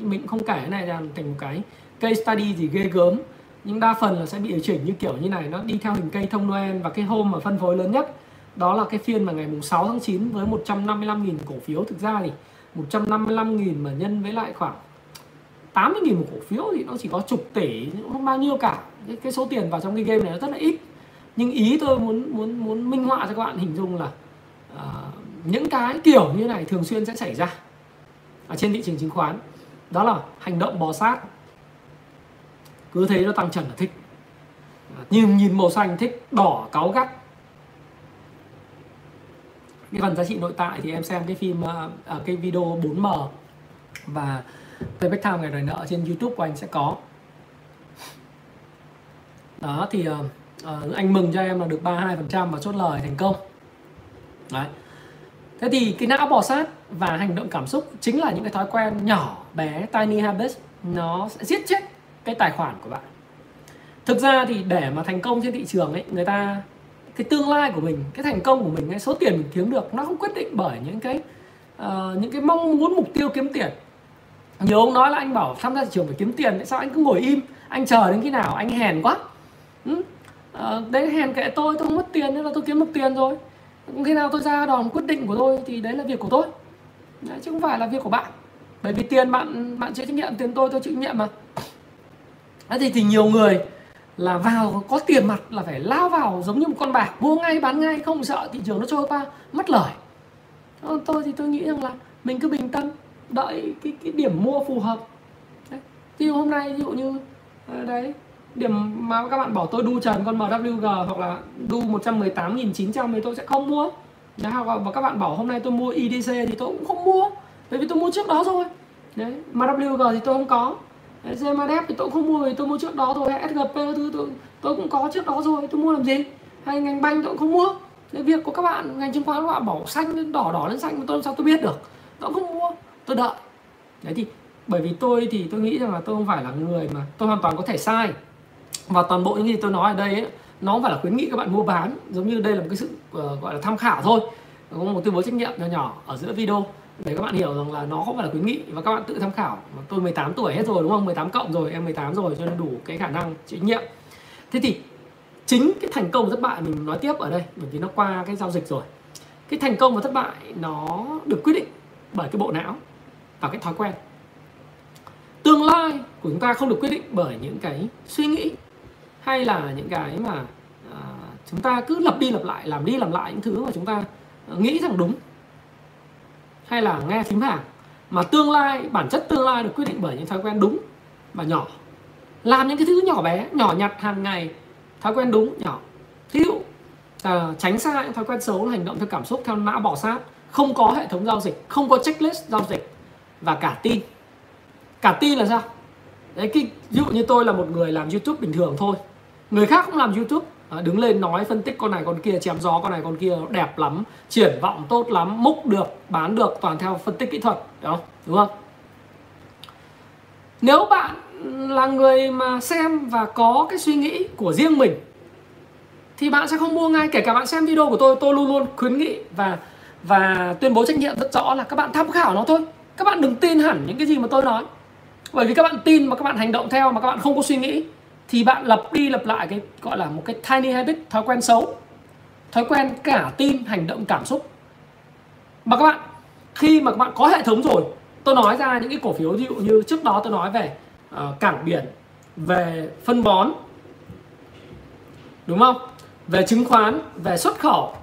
Mình không kể cái này là thành một cái case study gì ghê gớm, nhưng đa phần là sẽ bị điều chỉnh như kiểu như này. Nó đi theo hình cây thông Noel, và cái hôm mà phân phối lớn nhất đó là cái phiên mà ngày mùng 6/9 với 155.000 cổ phiếu. Thực ra thì 155.000 mà nhân với lại khoảng 80.000 một cổ phiếu thì nó chỉ có chục tỷ, cũng không bao nhiêu cả. cái số tiền vào trong cái game này nó rất là ít. Nhưng ý tôi muốn minh họa cho các bạn hình dung là những cái kiểu như này thường xuyên sẽ xảy ra ở trên thị trường chứng khoán. Đó là hành động bò sát. Cứ thấy nó tăng trần là thích, nhìn màu xanh thích, đỏ cáu gắt. Cái phần giá trị nội tại thì em xem cái phim cái video 4M và Payback Time Ngày Đòi Nợ trên YouTube của anh sẽ có. Đó thì anh mừng cho em là được 32% và chốt lời thành công. Đấy. Thế thì cái não bò sát và hành động cảm xúc chính là những cái thói quen nhỏ bé, tiny habits, nó sẽ giết chết cái tài khoản của bạn. Thực ra thì để mà thành công trên thị trường ấy, người ta cái tương lai của mình, cái thành công của mình, cái số tiền mình kiếm được nó không quyết định bởi những cái mong muốn mục tiêu kiếm tiền. Nhiều ông nói là anh bảo tham gia thị trường phải kiếm tiền, tại sao anh cứ ngồi im, anh chờ đến khi nào, anh hèn quá. Đấy, hèn kệ tôi không mất tiền, nên là tôi kiếm được tiền rồi. Khi nào tôi ra đòn quyết định của tôi thì đấy là việc của tôi. Đấy, chứ không phải là việc của bạn. Bởi vì tiền bạn chịu trách nhiệm, tiền tôi chịu trách nhiệm mà. Đấy, thì nhiều người là vào có tiền mặt là phải lao vào giống như một con bạc, mua ngay bán ngay, không sợ thị trường nó trôi qua mất lời. Tôi thì tôi nghĩ rằng là mình cứ bình tâm, đợi cái điểm mua phù hợp. Đấy. Ví dụ hôm nay, ví dụ như đấy, điểm mà các bạn bảo tôi đu trần con MWG hoặc là đu 118.900 thì tôi sẽ không mua. Đấy, và các bạn bảo hôm nay tôi mua IDC thì tôi cũng không mua, bởi vì tôi mua trước đó rồi. Đấy, MWG thì tôi không có, GMADF thì tôi cũng không mua vì tôi mua trước đó rồi, SGP thứ tôi cũng có trước đó rồi, tôi mua làm gì. Hay ngành banh tôi cũng không mua. Cái việc của các bạn, ngành chứng khoán các bạn bảo xanh lên đỏ lên xanh mà tôi làm sao tôi biết được, tôi cũng không mua, tôi đợi. Đấy thì bởi vì tôi thì tôi nghĩ rằng là tôi không phải là người mà tôi hoàn toàn có thể sai. Và toàn bộ những gì tôi nói ở đây ấy, nó không phải là khuyến nghị các bạn mua bán, giống như đây là một cái sự gọi là tham khảo thôi, có một tuyên bố trách nhiệm nhỏ nhỏ ở giữa video để các bạn hiểu rằng là nó không phải là khuyến nghị và các bạn tự tham khảo. Tôi 18 tuổi hết rồi đúng không, 18 cộng rồi, em 18 rồi cho nên đủ cái khả năng chịu trách nhiệm. Thế thì chính cái thành công và thất bại mình nói tiếp ở đây, bởi vì nó qua cái giao dịch rồi. Cái thành công và thất bại nó được quyết định bởi cái bộ não và cái thói quen. Tương lai của chúng ta không được quyết định bởi những cái suy nghĩ hay là những cái mà chúng ta cứ lặp đi lặp lại, làm đi làm lại những thứ mà chúng ta nghĩ rằng đúng hay là nghe phím hàng. Mà tương lai, bản chất tương lai được quyết định bởi những thói quen đúng và nhỏ. Làm những cái thứ nhỏ bé, nhỏ nhặt hàng ngày, thói quen đúng, nhỏ. Thí dụ, tránh xa những thói quen xấu, hành động theo cảm xúc, theo não bò sát, không có hệ thống giao dịch, không có checklist giao dịch và cả tin. Cả tin là sao? Đấy, ví dụ như tôi là một người làm YouTube bình thường thôi. Người khác cũng làm YouTube, đứng lên nói phân tích con này con kia, chém gió con này con kia, đẹp lắm, triển vọng tốt lắm, múc được, bán được, toàn theo phân tích kỹ thuật, đúng không? Nếu bạn là người mà xem và có cái suy nghĩ của riêng mình thì bạn sẽ không mua ngay. Kể cả bạn xem video của tôi luôn luôn khuyến nghị và tuyên bố trách nhiệm rất rõ là các bạn tham khảo nó thôi. Các bạn đừng tin hẳn những cái gì mà tôi nói. Bởi vì các bạn tin mà các bạn hành động theo mà các bạn không có suy nghĩ thì bạn lặp đi lặp lại cái gọi là một cái tiny habit, thói quen xấu, thói quen cả tin, hành động cảm xúc. Mà các bạn khi mà các bạn có hệ thống rồi, tôi nói ra những cái cổ phiếu ví dụ như trước đó tôi nói về cảng biển, về phân bón, đúng không? Về chứng khoán, về xuất khẩu,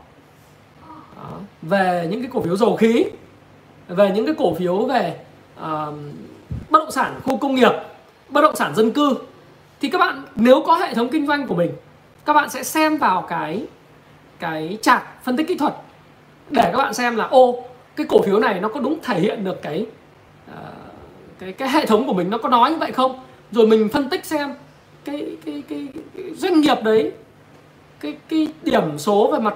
về những cái cổ phiếu dầu khí, về những cái cổ phiếu về bất động sản khu công nghiệp, bất động sản dân cư. Thì các bạn nếu có hệ thống kinh doanh của mình, các bạn sẽ xem vào cái chart phân tích kỹ thuật để các bạn xem là ô, cái cổ phiếu này nó có đúng thể hiện được cái hệ thống của mình, nó có nói như vậy không. Rồi mình phân tích xem cái doanh nghiệp đấy, cái điểm số về mặt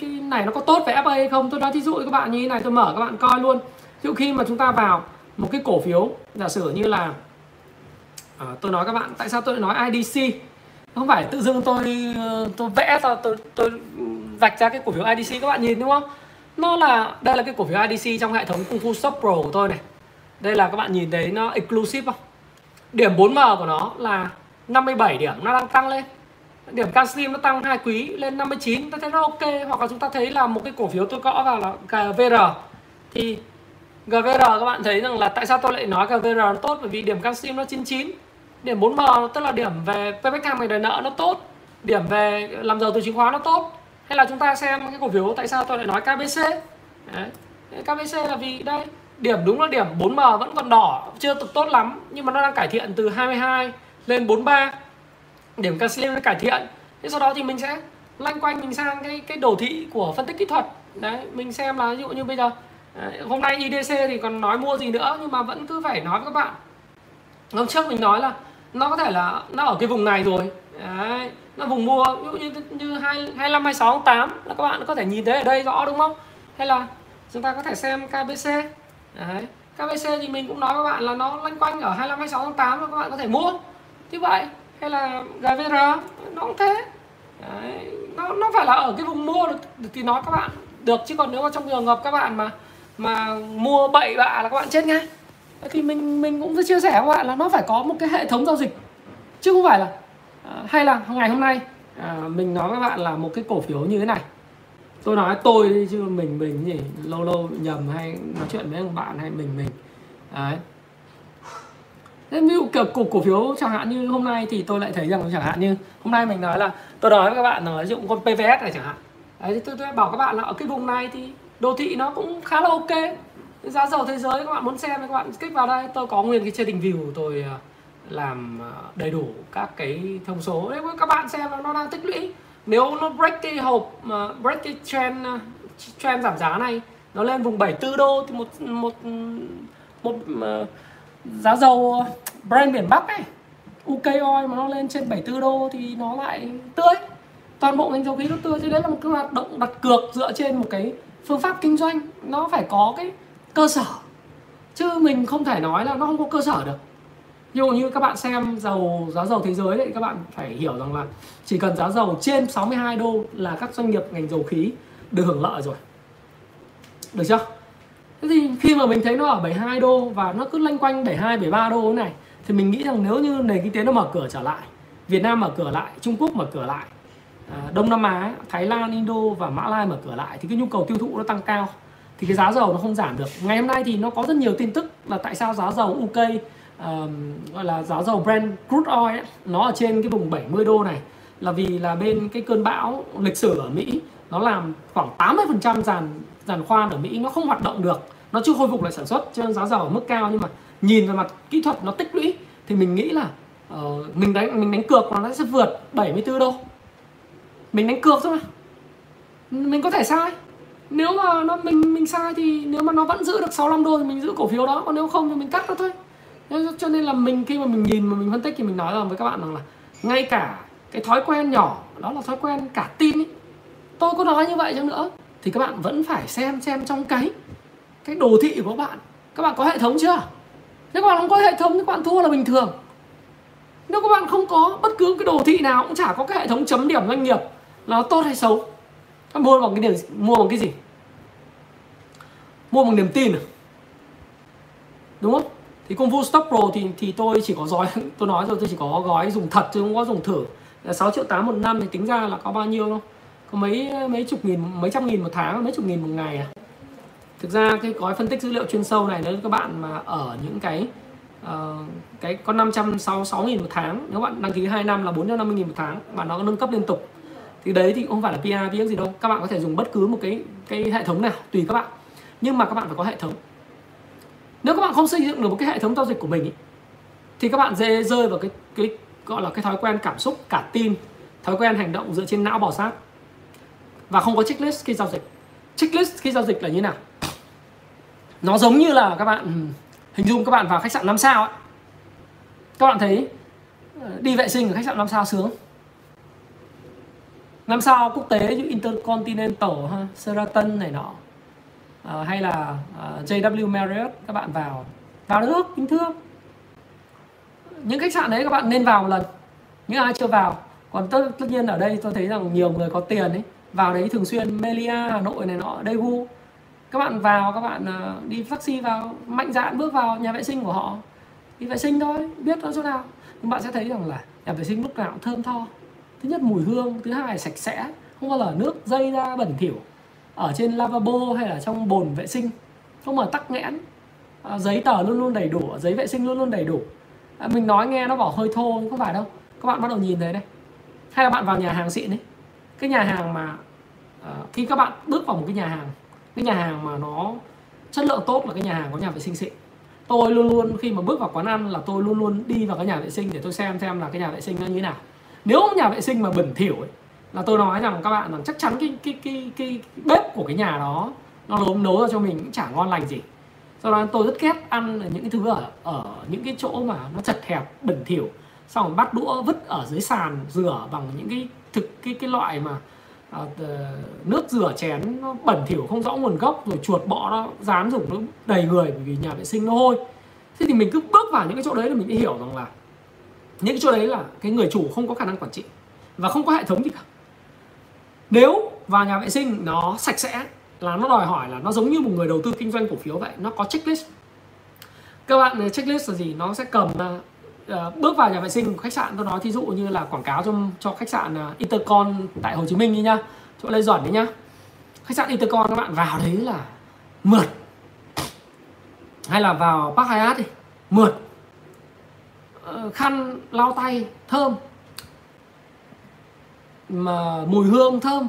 cái này nó có tốt về FA hay không. Tôi nói thí dụ các bạn như thế này, tôi mở các bạn coi luôn. Ví dụ khi mà chúng ta vào một cái cổ phiếu, giả sử như là tôi nói các bạn tại sao tôi nói IDC. Không phải tự dưng tôi vẽ ra, tôi vạch ra cái cổ phiếu IDC các bạn nhìn đúng không? Nó là, đây là cái cổ phiếu IDC trong hệ thống Kung Fu Stock Pro của tôi này. Đây là các bạn nhìn thấy nó exclusive không? Điểm 4M của nó là 57 điểm, nó đang tăng lên. Điểm Canxim nó tăng 2 quý lên 59, ta thấy nó ok. Hoặc là chúng ta thấy là một cái cổ phiếu tôi gõ vào là GVR. Thì GVR các bạn thấy rằng là tại sao tôi lại nói GVR nó tốt, bởi vì điểm Canxim nó 99. Điểm 4M tức là điểm về payback time, về đòi nợ nó tốt, điểm về làm giàu từ chứng khoán nó tốt. Hay là chúng ta xem cái cổ phiếu tại sao tôi lại nói KBC. Đấy. KBC là vì đây, điểm đúng là điểm 4M vẫn còn đỏ, chưa tốt lắm nhưng mà nó đang cải thiện từ 22 lên 43. Điểm KCM nó cải thiện. Thế sau đó thì mình sẽ lanh quanh mình sang cái đồ thị của phân tích kỹ thuật. Đấy, mình xem là ví dụ như bây giờ hôm nay IDC thì còn nói mua gì nữa, nhưng mà vẫn cứ phải nói với các bạn. Hôm trước mình nói là nó có thể là nó ở cái vùng này rồi. Đấy, nó vùng mua ví dụ như 25, 26, 8 là các bạn có thể nhìn thấy ở đây rõ đúng không? Hay là chúng ta có thể xem KBC. Đấy, KBC thì mình cũng nói với các bạn là nó lanh quanh ở 25, 26, 8 và các bạn có thể mua. Như vậy hay là GVR nó cũng thế. Đấy, nó phải là ở cái vùng mua được thì nói các bạn được, chứ còn nếu mà trong trường hợp các bạn mà mua bậy bạ là các bạn chết ngay. Thì mình cũng chia sẻ với các bạn là nó phải có một cái hệ thống giao dịch, chứ không phải là hay là ngày hôm nay mình nói với các bạn là một cái cổ phiếu như thế này. Tôi nói tôi đi chứ mình gì lâu lâu nhầm hay nói chuyện với bạn hay mình. Đấy. Ví dụ cổ phiếu chẳng hạn như hôm nay thì tôi lại thấy rằng chẳng hạn như hôm nay mình nói là tôi nói với các bạn là ví dụ con PVS này chẳng hạn. Đấy, thì tôi bảo các bạn là ở cái vùng này thì đồ thị nó cũng khá là ok. Giá dầu thế giới các bạn muốn xem thì các bạn kích vào đây. Tôi có nguyên cái TradingView của tôi làm đầy đủ các cái thông số. Đấy, các bạn xem là nó đang tích lũy. Nếu nó break cái hộp, break cái trend giảm giá này, nó lên vùng 74 đô thì một giá dầu Brent miền Bắc này, UK Oil mà nó lên trên 74 đô thì nó lại tươi. Toàn bộ ngành dầu khí nó tươi. Thế đấy là một cái hoạt động đặt cược dựa trên một cái phương pháp kinh doanh. Nó phải có cái cơ sở, chứ mình không thể nói là nó không có cơ sở được. Ví dụ như các bạn xem giá dầu thế giới đấy, các bạn phải hiểu rằng là chỉ cần giá dầu trên 62 đô là các doanh nghiệp ngành dầu khí được hưởng lợi rồi. Được chưa? Thế thì khi mà mình thấy nó ở 72 đô và nó cứ lanh quanh 72, 73 đô thế này thì mình nghĩ rằng nếu như nền kinh tế nó mở cửa trở lại, Việt Nam mở cửa lại, Trung Quốc mở cửa lại, Đông Nam Á, Thái Lan, Indo và Mã Lai mở cửa lại thì cái nhu cầu tiêu thụ nó tăng cao thì cái giá dầu nó không giảm được. Ngày hôm nay thì nó có rất nhiều tin tức là tại sao giá dầu UK gọi là giá dầu Brent crude oil ấy, nó ở trên cái vùng 70 đô này là vì là bên cái cơn bão lịch sử ở Mỹ nó làm khoảng 80% giàn khoan ở Mỹ nó không hoạt động được, nó chưa khôi phục lại sản xuất cho nên giá dầu ở mức cao. Nhưng mà nhìn về mặt kỹ thuật nó tích lũy thì mình nghĩ là mình đánh cược là nó sẽ vượt 74 đô. Mình đánh cược thôi, mình có thể sai. Nếu mà mình sai thì nếu mà nó vẫn giữ được 65 đô thì mình giữ cổ phiếu đó, còn nếu không thì mình cắt nó thôi. Cho nên là mình khi mà mình nhìn mà mình phân tích thì mình nói rằng với các bạn rằng là ngay cả cái thói quen nhỏ đó là thói quen cả tin ấy, tôi có nói như vậy chăng nữa thì các bạn vẫn phải xem trong cái đồ thị của các bạn có hệ thống chưa? Nếu các bạn không có hệ thống thì các bạn thua là bình thường. Nếu các bạn không có bất cứ cái đồ thị nào, cũng chả có cái hệ thống chấm điểm doanh nghiệp là nó tốt hay xấu. Các bạn mua bằng cái gì? Mua bằng niềm tin à? Đúng không? Thì Kung Fu Stock Pro thì tôi chỉ có gói, tôi nói rồi, tôi chỉ có gói dùng thật chứ không có dùng thử. 6.8 triệu một năm thì tính ra là có bao nhiêu không? Có mấy chục nghìn, mấy trăm nghìn một tháng, mấy chục nghìn một ngày à? Thực ra cái gói phân tích dữ liệu chuyên sâu này nếu các bạn mà ở những cái có 566.000 một tháng, nếu bạn đăng ký 2 năm là 450.000 một tháng và nó nâng cấp liên tục. Thì đấy thì không phải là PR, PX gì đâu. Các bạn có thể dùng bất cứ một cái hệ thống nào tùy các bạn. Nhưng mà các bạn phải có hệ thống. Nếu các bạn không xây dựng được một cái hệ thống giao dịch của mình ấy, thì các bạn dễ rơi vào cái gọi là cái thói quen cảm xúc cả tin, thói quen hành động dựa trên não bò sát và không có checklist khi giao dịch. Checklist khi giao dịch là như nào? Nó giống như là các bạn hình dung các bạn vào khách sạn 5 sao ấy. Các bạn thấy đi vệ sinh ở khách sạn 5 sao sướng. 5 sao quốc tế như Intercontinental, Sheraton này nọ, hay là JW Marriott, các bạn vào nước bình thường. Những khách sạn đấy các bạn nên vào một lần. Những ai chưa vào, còn tất nhiên ở đây tôi thấy rằng nhiều người có tiền ấy vào đấy thường xuyên, Melia Hà Nội này nọ, Daewoo. Các bạn vào, các bạn đi taxi vào, mạnh dạn bước vào nhà vệ sinh của họ, đi vệ sinh thôi, biết nó chỗ nào. Nhưng bạn sẽ thấy rằng là nhà vệ sinh lúc nào cũng thơm tho. Thứ nhất mùi hương, thứ hai sạch sẽ, không bao giờ nước dây ra bẩn thỉu ở trên lavabo hay là trong bồn vệ sinh, không mà tắc nghẽn. Giấy tờ luôn luôn đầy đủ, giấy vệ sinh luôn luôn đầy đủ. Mình nói nghe nó bảo hơi thô nhưng không phải đâu. Các bạn bắt đầu nhìn thấy đây. Hay là bạn vào nhà hàng xịn đấy. Cái nhà hàng mà khi các bạn bước vào một cái nhà hàng mà nó chất lượng tốt là cái nhà hàng có nhà vệ sinh xịn. Tôi luôn luôn khi mà bước vào quán ăn là tôi luôn luôn đi vào cái nhà vệ sinh để tôi xem là cái nhà vệ sinh nó như thế nào. Nếu nhà vệ sinh mà bẩn thỉu ấy, là tôi nói rằng các bạn rằng chắc chắn cái bếp của cái nhà đó nó nấu ra cho mình cũng chả ngon lành gì. Do đó tôi rất ghét ăn những cái thứ ở những cái chỗ mà nó chật hẹp, bẩn thỉu, xong rồi bắt đũa vứt ở dưới sàn rửa bằng những cái loại mà nước rửa chén nó bẩn thỉu không rõ nguồn gốc, rồi chuột bọ nó dám dùng nó đầy người bởi vì nhà vệ sinh nó hôi. Thế thì mình cứ bước vào những cái chỗ đấy là mình mới hiểu rằng là những cái chỗ đấy là cái người chủ không có khả năng quản trị và không có hệ thống gì cả. Nếu vào nhà vệ sinh nó sạch sẽ là nó đòi hỏi là nó giống như một người đầu tư kinh doanh cổ phiếu vậy, nó có checklist. Các bạn checklist là gì? Nó sẽ cầm bước vào nhà vệ sinh của khách sạn, tôi nói thí dụ như là quảng cáo cho khách sạn Intercon tại Hồ Chí Minh đi nhá, chỗ Lê Duẩn đấy nhá. Khách sạn Intercon các bạn vào đấy là mượt. Hay là vào Park Hyatt đi, mượt. Khăn lau tay thơm. Mà mùi hương thơm.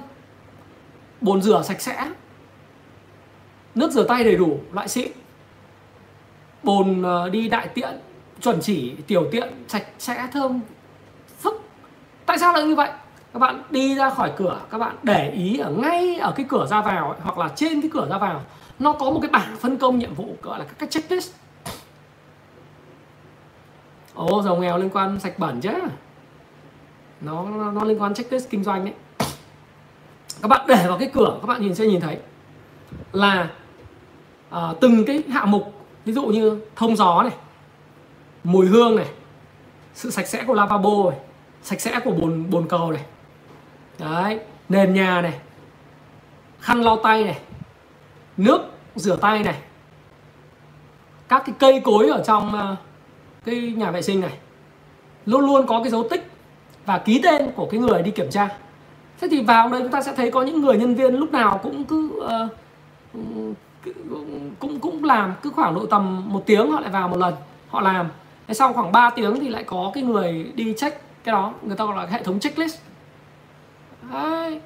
Bồn rửa sạch sẽ. Nước rửa tay đầy đủ, loại xịn. Bồn đi đại tiện chuẩn chỉ, tiểu tiện sạch sẽ thơm phức. Tại sao lại như vậy? Các bạn đi ra khỏi cửa, các bạn để ý ở ngay ở cái cửa ra vào ấy, hoặc là trên cái cửa ra vào nó có một cái bảng phân công nhiệm vụ gọi là các cái checklist. Ồ, giàu nghèo liên quan sạch bẩn chứ. Nó liên quan checklist kinh doanh đấy. Các bạn để vào cái cửa, các bạn sẽ nhìn thấy là từng cái hạng mục, ví dụ như thông gió này, mùi hương này, sự sạch sẽ của lavabo này, sạch sẽ của bồn cầu này, đấy, nền nhà này, khăn lau tay này, nước rửa tay này, các cái cây cối ở trong cái nhà vệ sinh này luôn luôn có cái dấu tích và ký tên của cái người đi kiểm tra. Thế thì vào đây chúng ta sẽ thấy có những người nhân viên lúc nào cũng cứ làm cứ khoảng độ tầm 1 tiếng họ lại vào một lần. Họ làm, sau khoảng 3 tiếng thì lại có cái người đi check cái đó. Người ta gọi là hệ thống checklist. Đấy.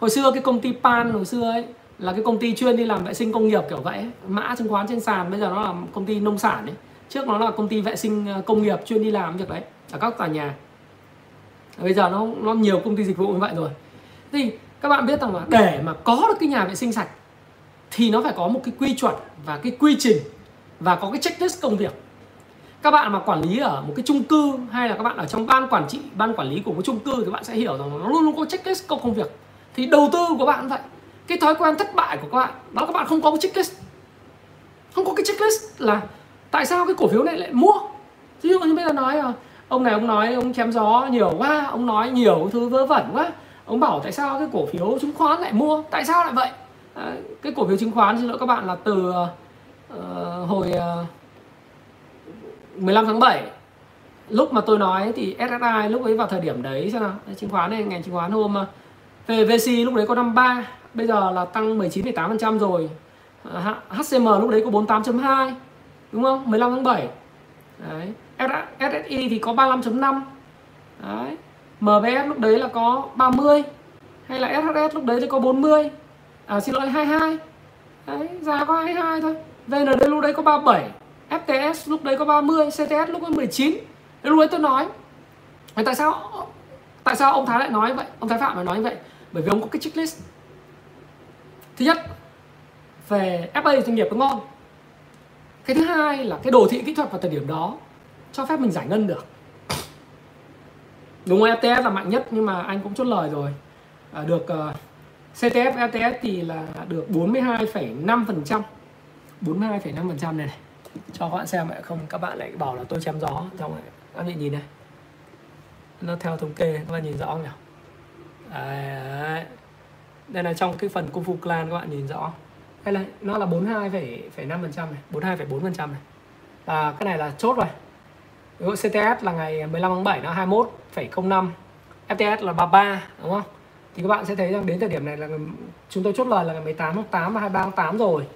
Hồi xưa cái công ty Pan hồi xưa ấy là cái công ty chuyên đi làm vệ sinh công nghiệp kiểu vậy ấy. Mã chứng khoán trên sàn, bây giờ nó là công ty nông sản ấy. Trước nó là công ty vệ sinh công nghiệp chuyên đi làm việc đấy ở các tòa nhà. Bây giờ nó nhiều công ty dịch vụ như vậy rồi. Thì các bạn biết rằng là để mà có được cái nhà vệ sinh sạch thì nó phải có một cái quy chuẩn và cái quy trình và có cái checklist công việc. Các bạn mà quản lý ở một cái chung cư hay là các bạn ở trong ban quản trị, ban quản lý của một chung cư thì các bạn sẽ hiểu rằng nó luôn luôn có checklist công việc. Thì đầu tư của bạn cũng vậy. Cái thói quen thất bại của các bạn đó là các bạn không có cái checklist. Không có cái checklist là tại sao cái cổ phiếu này lại mua. Ví dụ như bây giờ nói ông này ông nói ông chém gió nhiều quá, ông nói nhiều thứ vớ vẩn quá. Ông bảo tại sao cái cổ phiếu chứng khoán lại mua, tại sao lại vậy? Cái cổ phiếu chứng khoán xin lỗi các bạn là từ hồi 15 tháng 7 lúc mà tôi nói thì SSI lúc ấy vào thời điểm đấy xem nào, chứng khoán này, ngành chứng khoán hôm VVC lúc đấy có 53, bây giờ là tăng 19,8% rồi. HCM lúc đấy có 48,2 đúng không? 15 tháng 7. Đấy. SSI thì có 35,5. Đấy. MBS lúc đấy là có 30 hay là SHS lúc đấy thì có 40. Xin lỗi 22. Đấy, giá có 22 thôi. VND lúc đấy có 37. FTS lúc đấy có 30, CTS lúc có 19. Đến lúc đấy tôi nói tại sao ông Thái lại nói vậy, ông Thái Phạm lại nói như vậy? Bởi vì ông có cái checklist. Thứ nhất, về FA doanh nghiệp có ngon. Cái thứ hai là cái đồ thị kỹ thuật vào thời điểm đó cho phép mình giải ngân được. Đúng rồi, FTS là mạnh nhất nhưng mà anh cũng chốt lời rồi. Được CTS, FTS thì là được 42,5%. 42,5% này này. Cho các bạn xem lại không, các bạn lại bảo là tôi chém gió. Xong rồi các bạn nhìn này, nó theo thống kê, các bạn nhìn rõ không nhỉ? Đấy. Đây là trong cái phần Kung Fu Clan, các bạn nhìn rõ. Đây là, nó là 42,5% này, 42,4% này. Và cái này là chốt rồi. Đúng rồi, CTS là ngày 15 tháng 7 nó 21,05. FTS là 33 đúng không? Thì các bạn sẽ thấy rằng đến thời điểm này là chúng tôi chốt lời là ngày 18 tháng 8 và 23 tháng 8 rồi.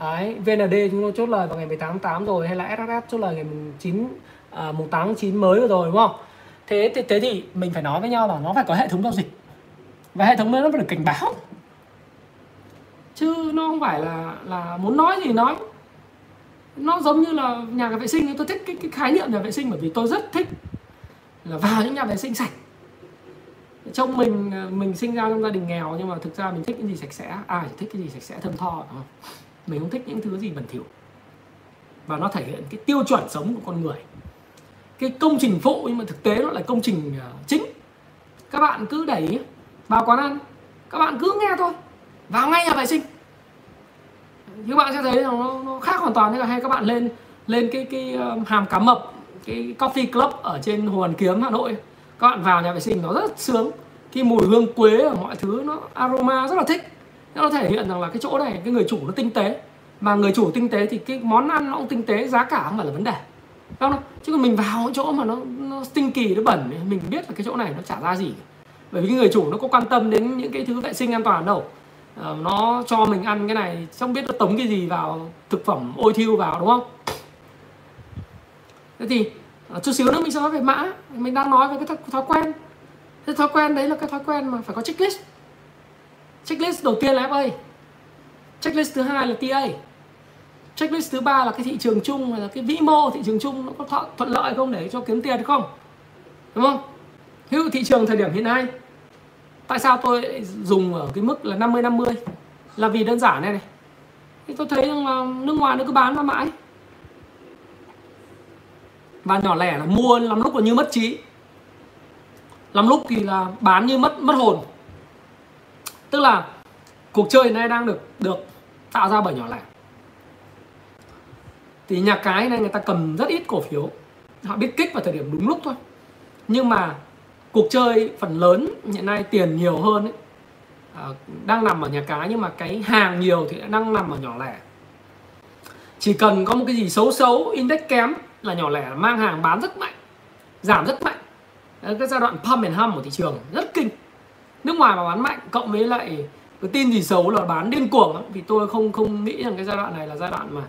Đấy, VND chúng tôi chốt lời vào ngày 18 tháng 8 rồi, hay là SHS chốt lời ngày 9 mùng 8 tháng 9 mới vừa rồi đúng không? Thế thì mình phải nói với nhau là nó phải có hệ thống giao dịch. Và hệ thống đó nó phải được cảnh báo. Chứ nó không phải là muốn nói gì nói. Nó giống như là nhà vệ sinh. Tôi thích cái khái niệm nhà vệ sinh bởi vì tôi rất thích là vào những nhà vệ sinh sạch. Trong mình sinh ra trong gia đình nghèo nhưng mà thực ra mình thích cái gì sạch sẽ. Ai thích cái gì sạch sẽ thơm tho. Mình không thích những thứ gì bẩn thỉu. Và nó thể hiện cái tiêu chuẩn sống của con người. Cái công trình phụ nhưng mà thực tế nó là công trình chính. Các bạn cứ để ý vào quán ăn, các bạn cứ nghe thôi, vào ngay nhà vệ sinh. Các bạn sẽ thấy là nó khác hoàn toàn. Hay các bạn lên cái hàm cá mập, cái coffee club ở trên Hồ Hoàn Kiếm, Hà Nội. Các bạn vào nhà vệ sinh nó rất sướng. Cái mùi hương quế và mọi thứ nó aroma rất là thích. Nó thể hiện rằng là cái chỗ này, cái người chủ nó tinh tế. Mà người chủ tinh tế thì cái món ăn nó cũng tinh tế, giá cả không phải là vấn đề. Đúng không? Chứ còn mình vào chỗ mà nó stinky, nó bẩn, mình biết là cái chỗ này nó chả ra gì. Bởi vì cái người chủ nó có quan tâm đến những cái thứ vệ sinh an toàn đâu. Nó cho mình ăn cái này, không biết nó tống cái gì vào, thực phẩm ôi thiêu vào đúng không? Thế thì chút xíu nữa mình sẽ nói về mã. Mình đang nói về cái thói quen. Thế thói quen đấy là cái thói quen mà phải có checklist. Checklist đầu tiên là FA. Checklist thứ hai là TA. Checklist thứ ba là cái thị trường chung, hay là cái vĩ mô thị trường chung nó có thuận lợi không để cho kiếm tiền hay không, đúng không? Ví dụ thị trường thời điểm hiện nay, tại sao tôi dùng ở cái mức là 50-50 là vì đơn giản này. Thì tôi thấy rằng là nước ngoài nó cứ bán ra mãi và nhỏ lẻ là mua, làm lúc là như mất trí, làm lúc thì là bán như mất hồn. Tức là cuộc chơi này đang được tạo ra bởi nhỏ lẻ. Thì nhà cái này người ta cầm rất ít cổ phiếu, họ biết kích vào thời điểm đúng lúc thôi. Nhưng mà cuộc chơi phần lớn hiện nay tiền nhiều hơn ấy, đang nằm ở nhà cái. Nhưng mà cái hàng nhiều thì đang nằm ở nhỏ lẻ. Chỉ cần có một cái gì xấu, index kém là nhỏ lẻ mang hàng bán rất mạnh, giảm rất mạnh. Cái giai đoạn pump and hump của thị trường rất kinh. Nước ngoài mà bán mạnh cộng với lại cái tin gì xấu là bán điên cuồng. Thì tôi không nghĩ rằng cái giai đoạn này là giai đoạn mà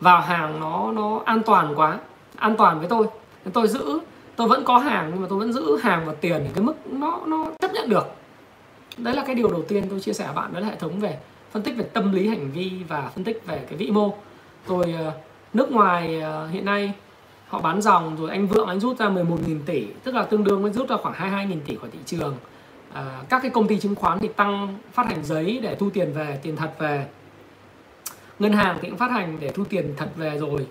vào hàng nó an toàn quá. An toàn với tôi. Nên tôi giữ, tôi vẫn có hàng nhưng mà tôi vẫn giữ hàng và tiền ở cái mức nó chấp nhận được. Đấy là cái điều đầu tiên tôi chia sẻ với bạn. Đó là hệ thống về phân tích về tâm lý hành vi và phân tích về cái vĩ mô. Rồi nước ngoài hiện nay họ bán dòng rồi, anh Vượng anh rút ra 11.000 tỷ, tức là tương đương với rút ra khoảng 22.000 tỷ khỏi thị trường. Các cái công ty chứng khoán thì tăng phát hành giấy để thu tiền về, tiền thật về. Ngân hàng thì cũng phát hành để thu tiền thật về rồi.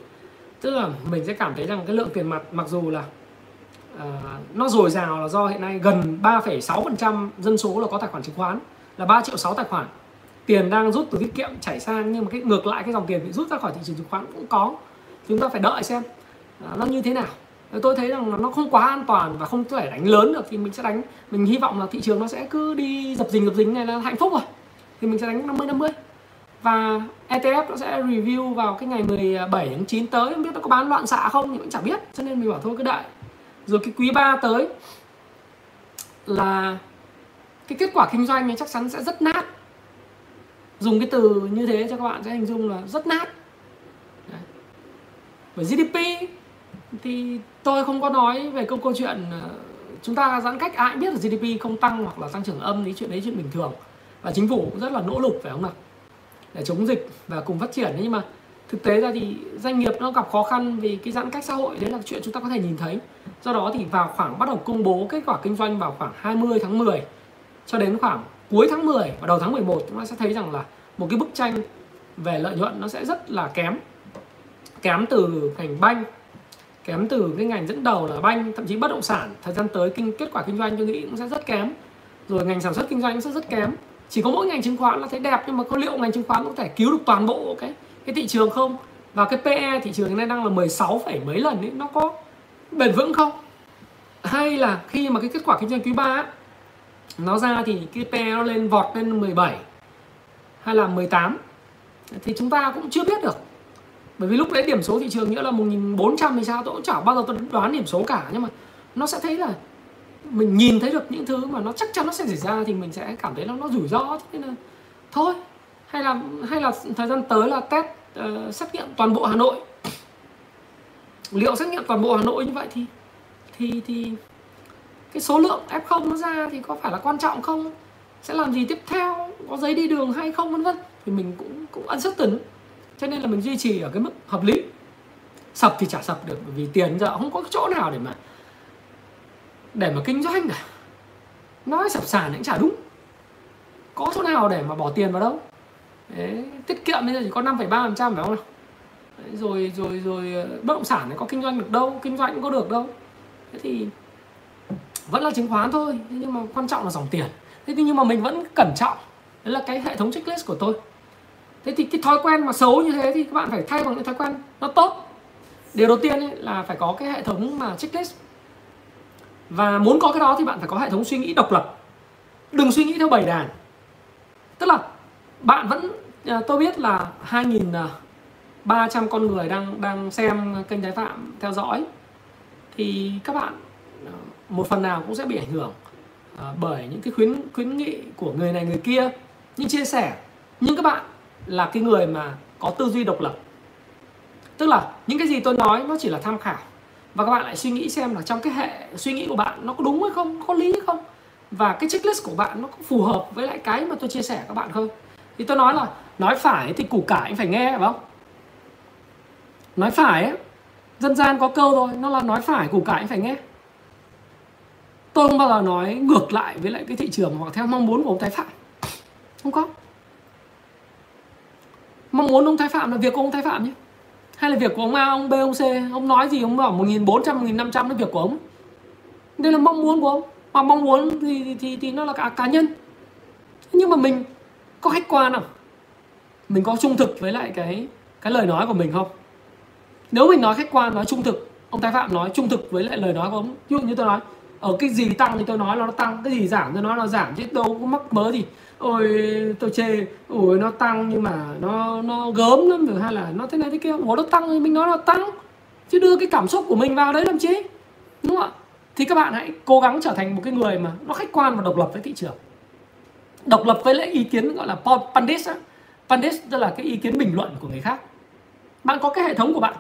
Tức là mình sẽ cảm thấy rằng cái lượng tiền mặt mặc dù là nó dồi dào là do hiện nay gần 3,6% dân số là có tài khoản chứng khoán, là 3,6 triệu tài khoản. Tiền đang rút từ tiết kiệm chảy sang, nhưng mà cái ngược lại cái dòng tiền bị rút ra khỏi thị trường chứng khoán cũng có. Chúng ta phải đợi xem nó như thế nào. Tôi thấy rằng nó không quá an toàn và không thể đánh lớn được. Thì mình sẽ đánh, mình hy vọng là thị trường nó sẽ cứ đi dập dình này là hạnh phúc rồi. Thì mình sẽ đánh 50-50. Và ETF nó sẽ review vào cái ngày 17 tháng 9 tới. Không biết nó có bán loạn xạ không thì cũng chả biết. Cho nên mình bảo thôi cứ đợi. Rồi cái quý 3 tới là cái kết quả kinh doanh chắc chắn sẽ rất nát. Dùng cái từ như thế cho các bạn sẽ hình dung là rất nát. Và GDP thì tôi không có nói về câu chuyện chúng ta giãn cách ai cũng biết là GDP không tăng hoặc là tăng trưởng âm. Thì chuyện đấy chuyện bình thường. Và chính phủ cũng rất là nỗ lực phải không nào, để chống dịch và cùng phát triển. Nhưng mà thực tế ra thì doanh nghiệp nó gặp khó khăn vì cái giãn cách xã hội. Đấy là chuyện chúng ta có thể nhìn thấy. Do đó thì vào khoảng bắt đầu công bố kết quả kinh doanh vào khoảng 20 tháng 10 cho đến khoảng cuối tháng 10 và đầu tháng 11, chúng ta sẽ thấy rằng là một cái bức tranh về lợi nhuận nó sẽ rất là kém. Kém từ ngành banh, kém từ cái ngành dẫn đầu là banh, thậm chí bất động sản. Thời gian tới kết quả kinh doanh tôi nghĩ cũng sẽ rất kém. Rồi ngành sản xuất kinh doanh cũng sẽ rất kém. Chỉ có mỗi ngành chứng khoán là thấy đẹp, nhưng mà có liệu ngành chứng khoán có thể cứu được toàn bộ cái thị trường không? Và cái PE thị trường hiện nay đang là 16, mấy lần ấy, nó có bền vững không? Hay là khi mà cái kết quả kinh doanh quý 3 ấy, nó ra thì cái PE nó lên vọt lên 17 hay là 18 thì chúng ta cũng chưa biết được. Bởi vì lúc đấy điểm số thị trường nghĩa là 1400 thì sao, tôi cũng chả bao giờ tôi đoán điểm số cả. Nhưng mà nó sẽ thấy là mình nhìn thấy được những thứ mà nó chắc chắn nó sẽ xảy ra thì mình sẽ cảm thấy nó rủi ro. Thế nên là thôi, hay là thời gian tới là test xét nghiệm toàn bộ Hà Nội liệu xét nghiệm toàn bộ Hà Nội như vậy thì cái số lượng F0 nó ra thì có phải là quan trọng không, sẽ làm gì tiếp theo, có giấy đi đường hay không, vân vân, thì mình cũng uncertain. Cho nên là mình duy trì ở cái mức hợp lý. Sập thì chả sập được, bởi vì tiền giờ không có chỗ nào để mà kinh doanh cả. Nói sập sàn cũng chả đúng, có chỗ nào để mà bỏ tiền vào đâu. Đấy, tiết kiệm bây giờ chỉ có 5,3% phải không nào? Đấy, rồi bất động sản này có kinh doanh được đâu, kinh doanh cũng có được đâu. Thế thì vẫn là chứng khoán thôi, nhưng mà quan trọng là dòng tiền. Thế thì nhưng mà mình vẫn cẩn trọng. Đấy là cái hệ thống checklist của tôi. Thế thì cái thói quen mà xấu như thế thì các bạn phải thay bằng những thói quen nó tốt. Điều đầu tiên ấy là phải có cái hệ thống mà checklist. Và muốn có cái đó thì bạn phải có hệ thống suy nghĩ độc lập. Đừng suy nghĩ theo bầy đàn. Tức là bạn vẫn, tôi biết là 2.300 con người đang xem kênh Thái Phạm, theo dõi. Thì các bạn một phần nào cũng sẽ bị ảnh hưởng bởi những cái khuyến nghị của người này người kia, những chia sẻ. Nhưng các bạn là cái người mà có tư duy độc lập. Tức là những cái gì tôi nói nó chỉ là tham khảo. Và các bạn lại suy nghĩ xem là trong cái hệ suy nghĩ của bạn nó có đúng hay không, có lý hay không. Và cái checklist của bạn nó có phù hợp với lại cái mà tôi chia sẻ các bạn không. Thì tôi nói là nói phải thì củ cải phải nghe, phải không? Nói phải ấy, dân gian có câu rồi, nó là nói phải củ cải phải nghe. Tôi không bao giờ nói ngược lại với lại cái thị trường hoặc theo mong muốn của ông Thái Phạm. Không có. Mong muốn ông Thái Phạm là việc của ông Thái Phạm nhé, hay là việc của ông A, ông B, ông C. Ông nói gì, ông bảo 1.400, 1.500 là việc của ông. Đây là mong muốn của ông. Mà mong muốn thì nó là cá nhân. Nhưng mà mình có khách quan không? Mình có trung thực với lại cái lời nói của mình không? Nếu mình nói khách quan, nói trung thực, ông Thái Phạm nói trung thực với lại lời nói của ông. Ví dụ như tôi nói ở cái gì tăng thì tôi nói là nó tăng, cái gì giảm tôi nói nó giảm, chứ đâu có mắc mớ gì. Ôi tôi chê, ôi nó tăng nhưng mà nó gớm lắm rồi, hay là nó thế này thế kia. Ủa nó tăng thì mình nói là tăng, chứ đưa cái cảm xúc của mình vào đấy làm chi, đúng không ạ? Thì các bạn hãy cố gắng trở thành một cái người mà nó khách quan và độc lập với thị trường, độc lập với lại ý kiến gọi là pundit. Pundit tức là cái ý kiến bình luận của người khác. Bạn có cái hệ thống của bạn.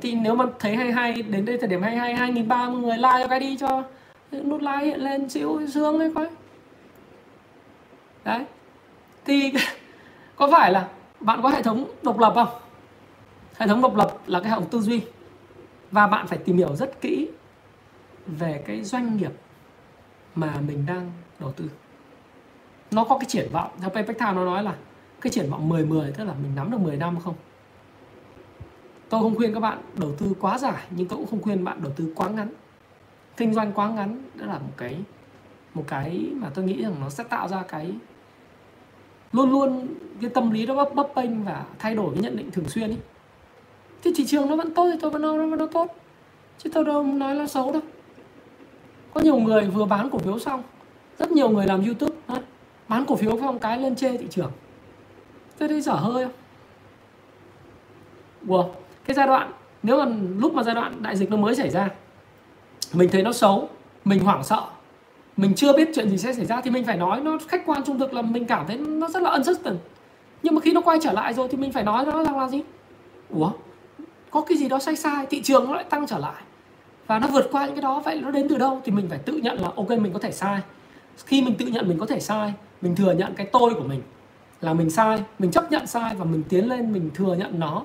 Thì nếu mà thấy hay đến đây thời điểm 230 người like cái đi cho nút like hiện lên xíu dương ấy coi. Đấy. Thì có phải là bạn có hệ thống độc lập không? Hệ thống độc lập là cái hệ thống tư duy. Và bạn phải tìm hiểu rất kỹ về cái doanh nghiệp mà mình đang đầu tư. Nó có cái triển vọng, theo Payback Time nó nói là cái triển vọng 10-10, tức là mình nắm được 10 năm không? Tôi không khuyên các bạn đầu tư quá dài, nhưng tôi cũng không khuyên bạn đầu tư quá ngắn. Kinh doanh quá ngắn đó là một cái mà tôi nghĩ rằng nó sẽ tạo ra cái luôn luôn cái tâm lý nó bấp bênh và thay đổi cái nhận định thường xuyên ấy. Thì thị trường nó vẫn tốt thì tôi vẫn nói nó tốt, chứ tôi đâu nói nó xấu đâu. Có nhiều người vừa bán cổ phiếu xong, rất nhiều người làm YouTube đó, bán cổ phiếu xong cái lên chê thị trường. Tôi thấy dở hơi không? Wow. Cái giai đoạn nếu mà lúc mà giai đoạn đại dịch nó mới xảy ra, mình thấy nó xấu, mình hoảng sợ, mình chưa biết chuyện gì sẽ xảy ra, thì mình phải nói nó khách quan trung thực, là mình cảm thấy nó rất là uncertain. Nhưng mà khi nó quay trở lại rồi thì mình phải nói nó rằng là gì? Ủa, có cái gì đó sai, thị trường nó lại tăng trở lại và nó vượt qua những cái đó. Vậy nó đến từ đâu? Thì mình phải tự nhận là ok, mình có thể sai. Khi mình tự nhận mình có thể sai, mình thừa nhận cái tôi của mình là mình sai, mình chấp nhận sai và mình tiến lên, mình thừa nhận nó.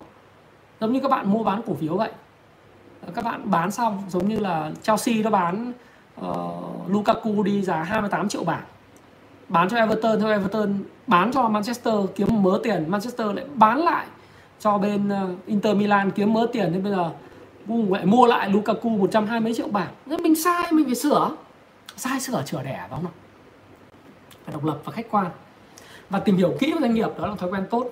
Giống như các bạn mua bán cổ phiếu vậy. Các bạn bán xong, giống như là Chelsea nó bán Lukaku đi giá 28 triệu bảng. Bán cho Everton, theo Everton bán cho Manchester kiếm mớ tiền, Manchester lại bán lại cho bên Inter Milan kiếm mớ tiền. Thế bây giờ lại mua lại Lukaku 120 triệu bảng. Thế mình sai, mình phải sửa. Sai sửa chữa đẻ, đúng không? Phải độc lập và khách quan. Và tìm hiểu kỹ về doanh nghiệp, đó là thói quen tốt.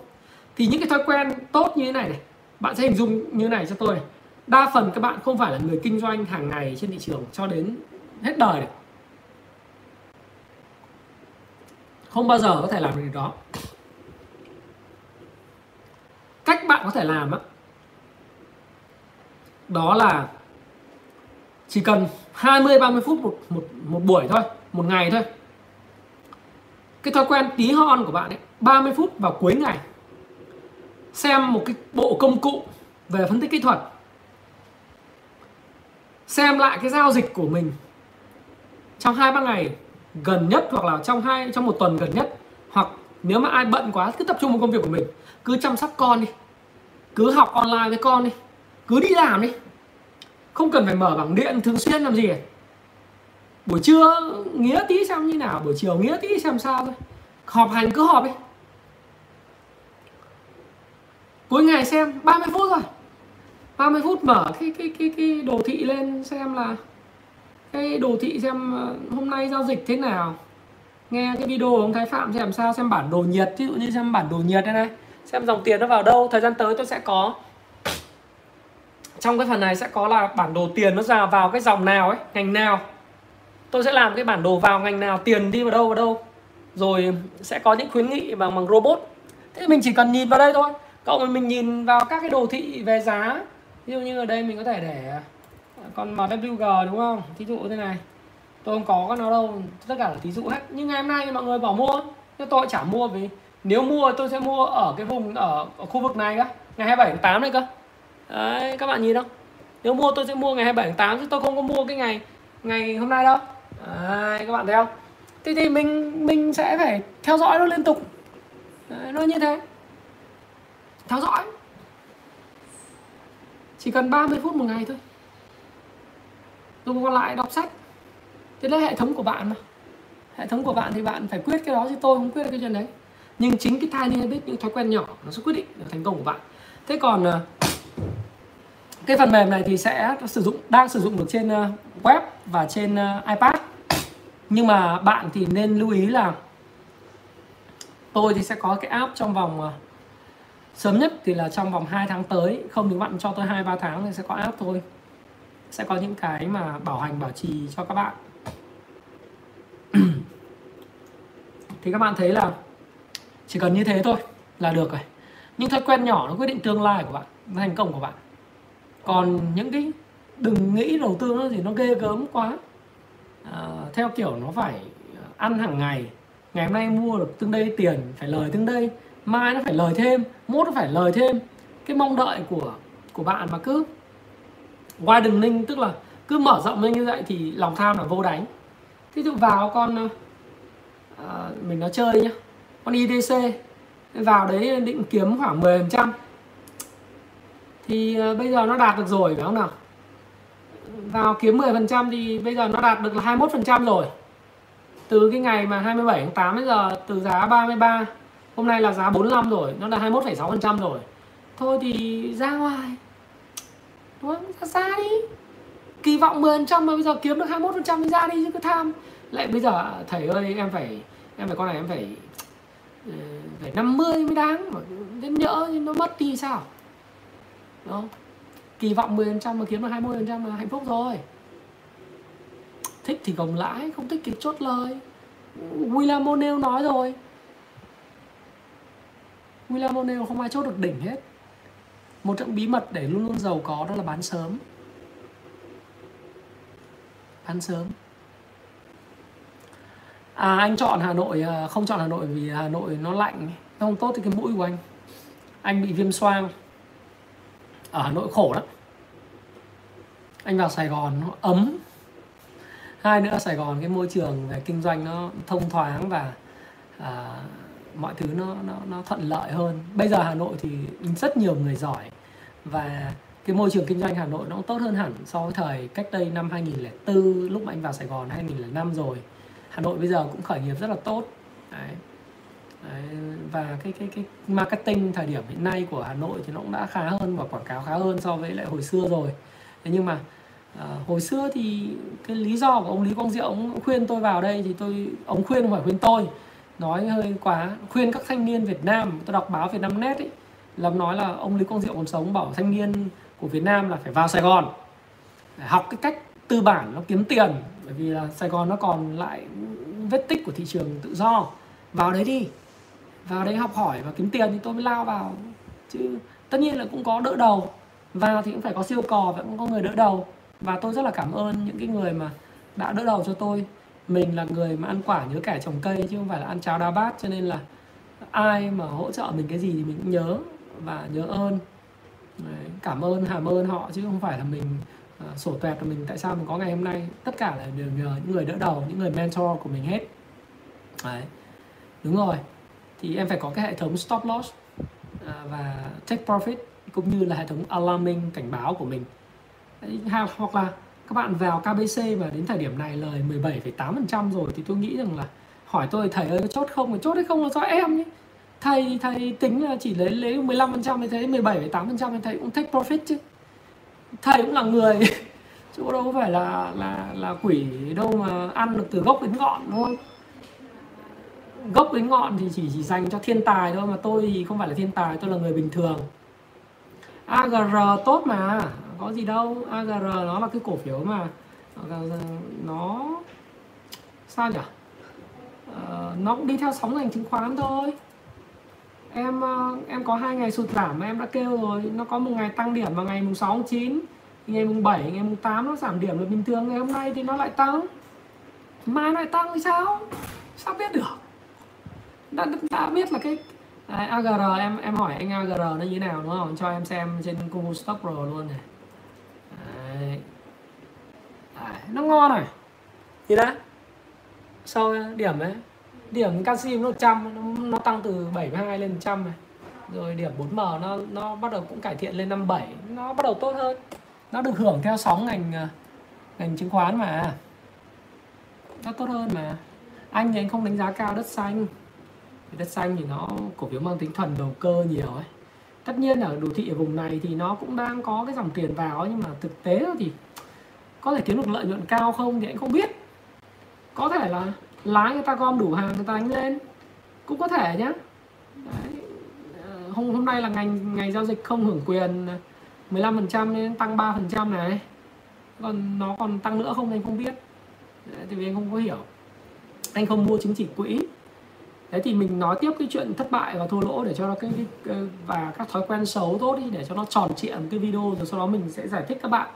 Thì những cái thói quen tốt như thế này bạn sẽ hình dung như này cho tôi này. Đa phần các bạn không phải là người kinh doanh hàng ngày trên thị trường cho đến hết đời này. Không bao giờ có thể làm được đó. Cách bạn có thể làm đó là chỉ cần 20-30 phút một buổi thôi, một ngày thôi. Cái thói quen tí hon của bạn ấy, 30 phút vào cuối ngày, xem một cái bộ công cụ về phân tích kỹ thuật xem lại cái giao dịch của mình trong 2-3 ngày gần nhất, hoặc là trong một tuần gần nhất. Hoặc nếu mà ai bận quá, cứ tập trung vào công việc của mình, cứ chăm sóc con đi, cứ học online với con đi, cứ đi làm đi, không cần phải mở bảng điện thường xuyên làm gì cả. Buổi trưa nghĩa tí xem như nào, buổi chiều nghĩa tí xem sao thôi. Họp hành cứ họp đi, cuối ngày xem 30 phút thôi, 30 phút mở cái đồ thị lên xem là cái đồ thị, xem hôm nay giao dịch thế nào. Nghe cái video của ông Thái Phạm xem sao, xem bản đồ nhiệt, ví dụ như xem bản đồ nhiệt đây này, xem dòng tiền nó vào đâu. Thời gian tới tôi sẽ có, trong cái phần này sẽ có là bản đồ tiền nó ra vào cái dòng nào ấy, ngành nào. Tôi sẽ làm cái bản đồ vào ngành nào, tiền đi vào đâu, rồi sẽ có những khuyến nghị bằng robot. Thế mình chỉ cần nhìn vào đây thôi. Cộng mình nhìn vào các cái đồ thị về giá. Ví dụ như ở đây mình có thể để con MWG đúng không? Thí dụ thế này. Tôi không có nó đâu, tất cả là thí dụ hết. Nhưng ngày hôm nay mọi người bảo mua, nhưng tôi chả mua vì nếu mua tôi sẽ mua ở cái vùng ở khu vực này cơ, ngày 27 tháng 8 này cơ. Đấy, các bạn nhìn không? Nếu mua tôi sẽ mua ngày 27 tháng 8 chứ tôi không có mua cái ngày hôm nay đâu. Đấy, các bạn thấy không? Thế thì mình sẽ phải theo dõi nó liên tục. Đấy, nó như thế. Theo dõi chỉ cần 30 phút một ngày thôi, dùng còn lại đọc sách. Thế là hệ thống của bạn mà. Hệ thống của bạn thì bạn phải quyết cái đó, chứ tôi không quyết cái chuyện đấy. Nhưng chính cái tiny habit, những thói quen nhỏ, nó sẽ quyết định được thành công của bạn. Thế còn cái phần mềm này thì sẽ đang sử dụng được trên web và trên iPad. Nhưng mà bạn thì nên lưu ý là tôi thì sẽ có cái app trong vòng sớm nhất thì là trong vòng 2 tháng tới. Không thì bạn cho tôi 2-3 tháng thì sẽ có app thôi. Sẽ có những cái mà bảo hành bảo trì cho các bạn. Thì các bạn thấy là chỉ cần như thế thôi là được rồi. Những thói quen nhỏ nó quyết định tương lai của bạn, thành công của bạn. Còn những cái đừng nghĩ đầu tư nó gì nó ghê gớm quá, theo kiểu nó phải ăn hàng ngày. Ngày hôm nay mua được tương đây tiền, phải lời tương đây, mai nó phải lời thêm, mốt nó phải lời thêm. Cái mong đợi của bạn mà cứ widening, tức là cứ mở rộng lên như vậy thì lòng tham là vô đánh. Thí dụ vào con mình nó chơi nhá, con IDC vào đấy định kiếm khoảng 10%, thì bây giờ nó đạt được rồi phải không nào? Vào kiếm 10% thì bây giờ nó đạt được là 21% rồi. Từ cái ngày mà 27 tháng 8 bây giờ, từ giá 33, hôm nay là giá 45 rồi, nó là 21,6% rồi. Thôi thì ra ngoài, đúng không? Ra đi, kỳ vọng 10% mà bây giờ kiếm được 21% thì ra đi chứ cứ tham. Lại bây giờ thầy ơi, em phải con này em phải 50 mới đáng, mà nhỡ nó mất đi sao? Đó. Kỳ vọng 10% mà kiếm được 20% là hạnh phúc rồi. Thích thì gồng lãi, không thích thì chốt lời. William O'Neill nói rồi, William O'Neill không ai chốt được đỉnh hết. Một trong bí mật để luôn luôn giàu có đó là bán sớm. Bán sớm. À, anh chọn Hà Nội, không chọn Hà Nội vì Hà Nội nó lạnh, nó không tốt thì cái mũi của anh. Anh bị viêm xoang. Ở Hà Nội khổ lắm. Anh vào Sài Gòn nó ấm. Hai nữa Sài Gòn cái môi trường về kinh doanh nó thông thoáng và mọi thứ nó thuận lợi hơn. Bây giờ Hà Nội thì rất nhiều người giỏi và cái môi trường kinh doanh Hà Nội nó tốt hơn hẳn so với thời cách đây năm 2004, lúc mà anh vào Sài Gòn 2005 rồi. Hà Nội bây giờ cũng khởi nghiệp rất là tốt. Đấy. Đấy. Và cái marketing thời điểm hiện nay của Hà Nội thì nó cũng đã khá hơn và quảng cáo khá hơn so với lại hồi xưa rồi. Thế nhưng mà hồi xưa thì cái lý do của ông Lý Quang Diệu, ông khuyên tôi vào đây thì ông khuyên không phải khuyên tôi, nói hơi quá, khuyên các thanh niên Việt Nam. Tôi đọc báo Vietnamnet ấy, làm nói là ông Lý Quang Diệu còn sống bảo thanh niên của Việt Nam là phải vào Sài Gòn để học cái cách tư bản nó kiếm tiền, bởi vì là Sài Gòn nó còn lại vết tích của thị trường tự do. Vào đấy đi, vào đấy học hỏi và kiếm tiền thì tôi mới lao vào. Chứ tất nhiên là cũng có đỡ đầu, vào thì cũng phải có siêu cò và cũng có người đỡ đầu. Và tôi rất là cảm ơn những cái người mà đã đỡ đầu cho tôi. Mình là người mà ăn quả nhớ kẻ trồng cây chứ không phải là ăn cháo đá bát, cho nên là ai mà hỗ trợ mình cái gì thì mình cũng nhớ và nhớ ơn. Đấy, cảm ơn, hàm ơn họ chứ không phải là mình sổ toẹt của mình, tại sao mình có ngày hôm nay, tất cả là đều nhờ những người đỡ đầu, những người mentor của mình hết. Đấy. Đúng rồi, thì em phải có cái hệ thống stop loss và take profit, cũng như là hệ thống alarming cảnh báo của mình. Đấy, hoặc là các bạn vào KBC và đến thời điểm này lời 17,8% rồi thì tôi nghĩ rằng là hỏi tôi thầy ơi có chốt không, chốt hay không là do em nhé. Thầy tính là chỉ lấy 15% thì thấy 17,8% thì thầy cũng take profit chứ. Thầy cũng là người chỗ đâu phải là quỷ đâu mà ăn được từ gốc đến ngọn thôi. Gốc đến ngọn thì chỉ dành cho thiên tài thôi, mà tôi thì không phải là thiên tài, tôi là người bình thường. AGR tốt mà, có gì đâu. AGR nó là cái cổ phiếu mà nó sao nhỉ, nó cũng đi theo sóng ngành chứng khoán thôi. Em có 2 ngày sụt giảm mà em đã kêu rồi. Nó có một ngày tăng điểm vào ngày mùng 6, 9, ngày mùng 7, ngày mùng 8 nó giảm điểm là bình thường. Ngày hôm nay thì nó lại tăng, mai nó lại tăng thì sao biết được. Đã biết là cái AGR, em hỏi anh AGR nó như thế nào đúng không? Cho em xem trên Kung Fu Stock Pro luôn này. Đấy. Đấy, nó ngon này. Gì đã? Sau điểm đấy, điểm canxi nó 100, nó tăng từ 72 lên 100 này. Rồi điểm 4M nó bắt đầu cũng cải thiện lên 57, nó bắt đầu tốt hơn. Nó được hưởng theo sóng ngành chứng khoán mà. Nó tốt hơn mà. Anh thì anh không đánh giá cao đất xanh. Đất xanh thì nó cổ phiếu mang tính thuần đầu cơ nhiều ấy. Tất nhiên ở đồ thị ở vùng này thì nó cũng đang có cái dòng tiền vào ấy, nhưng mà thực tế thì có thể kiếm được lợi nhuận cao không thì anh không biết. Có thể là lái người ta gom đủ hàng người ta đánh lên, cũng có thể nhá. Đấy. Hôm nay là ngày giao dịch không hưởng quyền 15% nên tăng 3% này. Còn nó còn tăng nữa không anh không biết. Đấy, thì vì anh không có hiểu, anh không mua chứng chỉ quỹ. Thế thì mình nói tiếp cái chuyện thất bại và thua lỗ để cho nó cái và các thói quen xấu tốt đi, để cho nó tròn trịa một cái video, rồi sau đó mình sẽ giải thích các bạn.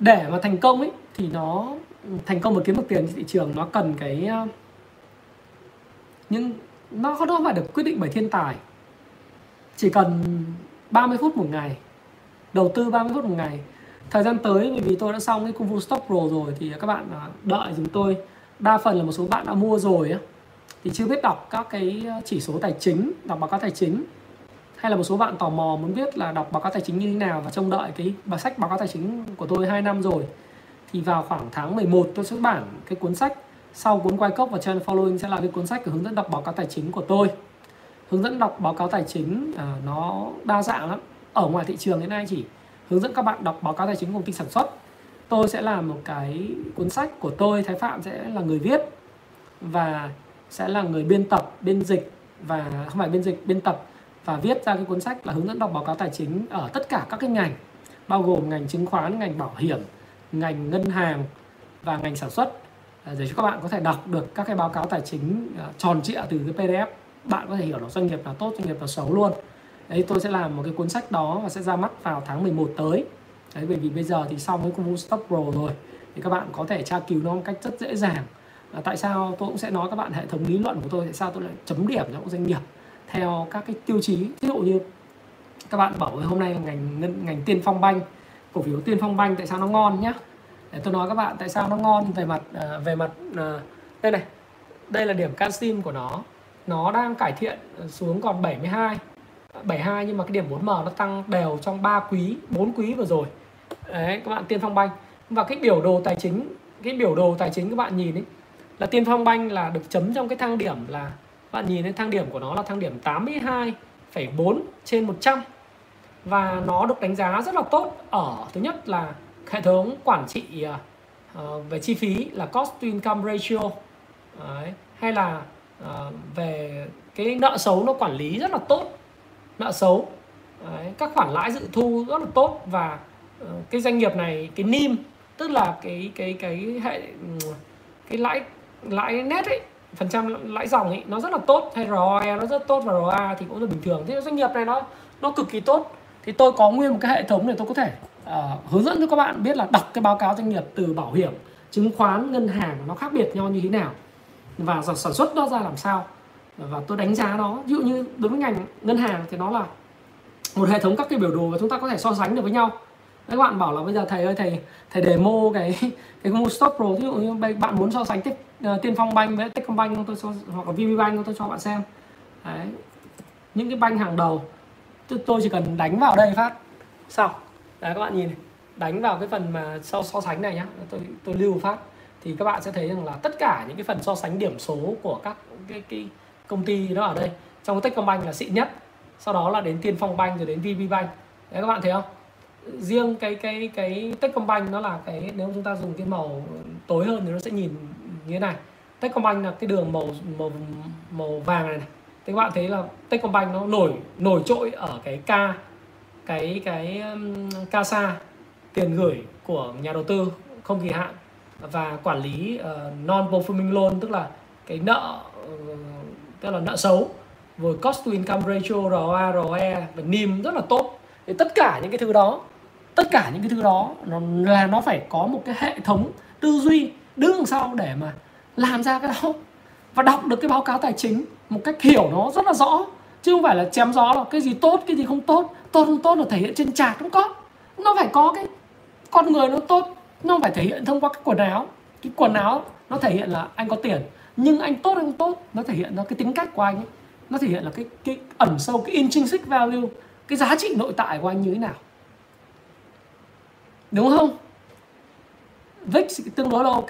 Để mà thành công ấy thì nó thành công và kiếm được tiền trên thị trường, nó cần cái nhưng nó không phải được quyết định bởi thiên tài. Chỉ cần 30 phút một ngày, đầu tư 30 phút một ngày. Thời gian tới bởi vì tôi đã xong cái Kung Fu Stock Pro rồi thì các bạn đợi chúng tôi. Đa phần là một số bạn đã mua rồi á, thì chưa biết đọc các cái chỉ số tài chính, đọc báo cáo tài chính, hay là một số bạn tò mò muốn biết là đọc báo cáo tài chính như thế nào và trông đợi cái bài sách báo cáo tài chính của tôi 2 năm rồi, thì vào khoảng tháng 11 tôi xuất bản cái cuốn sách sau cuốn quay cốc, và channel following sẽ là cái cuốn sách hướng dẫn đọc báo cáo tài chính của tôi. Hướng dẫn đọc báo cáo tài chính nó đa dạng lắm. Ở ngoài thị trường hiện nay chỉ hướng dẫn các bạn đọc báo cáo tài chính công ty sản xuất. Tôi sẽ làm một cái cuốn sách của tôi, Thái Phạm sẽ là người viết và sẽ là người biên tập, biên dịch, và không phải biên dịch, biên tập và viết ra cái cuốn sách là hướng dẫn đọc báo cáo tài chính ở tất cả các cái ngành, bao gồm ngành chứng khoán, ngành bảo hiểm, ngành ngân hàng và ngành sản xuất, để cho các bạn có thể đọc được các cái báo cáo tài chính tròn trịa từ cái PDF. Bạn có thể hiểu là doanh nghiệp nào tốt, doanh nghiệp nào xấu luôn. Đấy, tôi sẽ làm một cái cuốn sách đó và sẽ ra mắt vào tháng 11 tới. Đấy, bởi vì bây giờ thì xong với Kung Fu Stock Pro rồi thì các bạn có thể tra cứu nó một cách rất dễ dàng. Tại sao tôi cũng sẽ nói các bạn hệ thống lý luận của tôi, tại sao tôi lại chấm điểm cho các doanh nghiệp theo các cái tiêu chí. Ví dụ như các bạn bảo hôm nay là ngành Tiên Phong Banh, cổ phiếu Tiên Phong Banh tại sao nó ngon nhá. Để tôi nói các bạn tại sao nó ngon về mặt đây này, đây là điểm canxi của nó đang cải thiện xuống còn 72, nhưng mà cái điểm 4M nó tăng đều trong 4 quý vừa rồi. Đấy các bạn, Tiên Phong Banh. Và cái biểu đồ tài chính các bạn nhìn ấy, là Tiên Phong Banh là được chấm trong cái thang điểm, là bạn nhìn thấy thang điểm của nó là thang điểm 82,4 trên 100. Và nó được đánh giá rất là tốt ở thứ nhất là hệ thống quản trị về chi phí là cost to income ratio. Đấy, hay là về cái nợ xấu nó quản lý rất là tốt, nợ xấu. Đấy, các khoản lãi dự thu rất là tốt, và cái doanh nghiệp này cái NIM, tức là cái lãi net ấy, phần trăm lãi dòng ấy nó rất là tốt, hay ROE nó rất tốt, và ROA thì cũng là bình thường. Thế doanh nghiệp này nó cực kỳ tốt. Thì tôi có nguyên một cái hệ thống để tôi có thể hướng dẫn cho các bạn biết là đọc cái báo cáo doanh nghiệp từ bảo hiểm, chứng khoán, ngân hàng nó khác biệt nhau như thế nào, và sản xuất nó ra làm sao, và tôi đánh giá nó. Ví dụ như đối với ngành ngân hàng thì nó là một hệ thống các cái biểu đồ và chúng ta có thể so sánh được với nhau. Các bạn bảo là bây giờ thầy ơi, thầy demo cái Kung Fu Stock Pro, ví dụ như bạn muốn so sánh Tiên Phong Bank với Techcombank tôi cho, hoặc là VB Bank tôi cho bạn xem. Đấy. Những cái bank hàng đầu, tôi chỉ cần đánh vào đây phát xong. Đấy, các bạn nhìn này, đánh vào cái phần mà so sánh này nhá, tôi lưu phát thì các bạn sẽ thấy rằng là tất cả những cái phần so sánh điểm số của các cái công ty đó ở đây. Trong Techcombank là xịn nhất, sau đó là đến Tiên Phong Bank rồi đến VB Bank. Đấy, các bạn thấy không? Riêng cái Techcombank nó là cái, nếu chúng ta dùng cái màu tối hơn thì nó sẽ nhìn như thế này. Techcombank là cái đường màu vàng này. Thì các bạn thấy là Techcombank nó nổi trội ở cái CASA, tiền gửi của nhà đầu tư không kỳ hạn và quản lý non performing loan, tức là cái nợ, tức là nợ xấu, rồi cost to income ratio, ROA, ROE và NIM rất là tốt. Thì tất cả những cái thứ đó là nó phải có một cái hệ thống tư duy đứng đằng sau để mà làm ra cái đó và đọc được cái báo cáo tài chính một cách hiểu nó rất là rõ, chứ không phải là chém gió là cái gì tốt cái gì không tốt, tốt không tốt là thể hiện trên chart, không có. Nó phải có cái con người nó tốt, nó phải thể hiện thông qua cái quần áo. Cái quần áo nó thể hiện là anh có tiền, nhưng anh tốt hay không tốt nó thể hiện là cái tính cách của anh ấy. Nó thể hiện là cái ẩn sâu, cái intrinsic value, cái giá trị nội tại của anh như thế nào, đúng không? VIX tương đối là ok,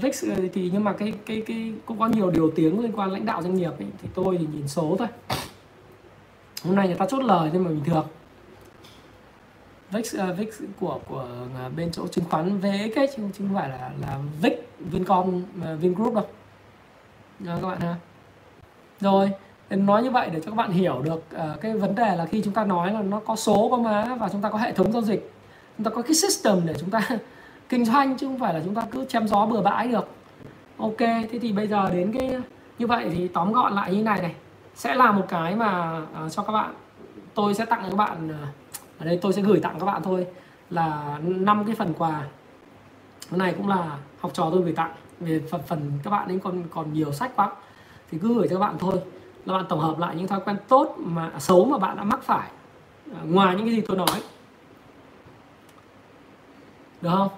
VIX thì, nhưng mà cái cũng có nhiều điều tiếng liên quan lãnh đạo doanh nghiệp ấy, thì tôi thì nhìn số thôi. Hôm nay người ta chốt lời nhưng mà bình thường. VIX của bên chỗ chứng khoán VX ấy, chứ không phải là VIX Vincom Vingroup đâu. Đó, các bạn ha. Rồi, nói như vậy để cho các bạn hiểu được cái vấn đề là khi chúng ta nói là nó có số, có má và chúng ta có hệ thống giao dịch, chúng ta có cái system để chúng ta kinh doanh, chứ không phải là chúng ta cứ chém gió bừa bãi được. Ok, thế thì bây giờ đến cái như vậy thì tóm gọn lại như này này, sẽ là một cái mà cho các bạn, tôi sẽ tặng các bạn ở đây, tôi sẽ gửi tặng các bạn thôi là 5 cái phần quà. Cái này cũng là học trò tôi gửi tặng, về phần các bạn ấy còn nhiều sách quá thì cứ gửi cho các bạn thôi, là bạn tổng hợp lại những thói quen tốt mà xấu mà bạn đã mắc phải ngoài những cái gì tôi nói, được không?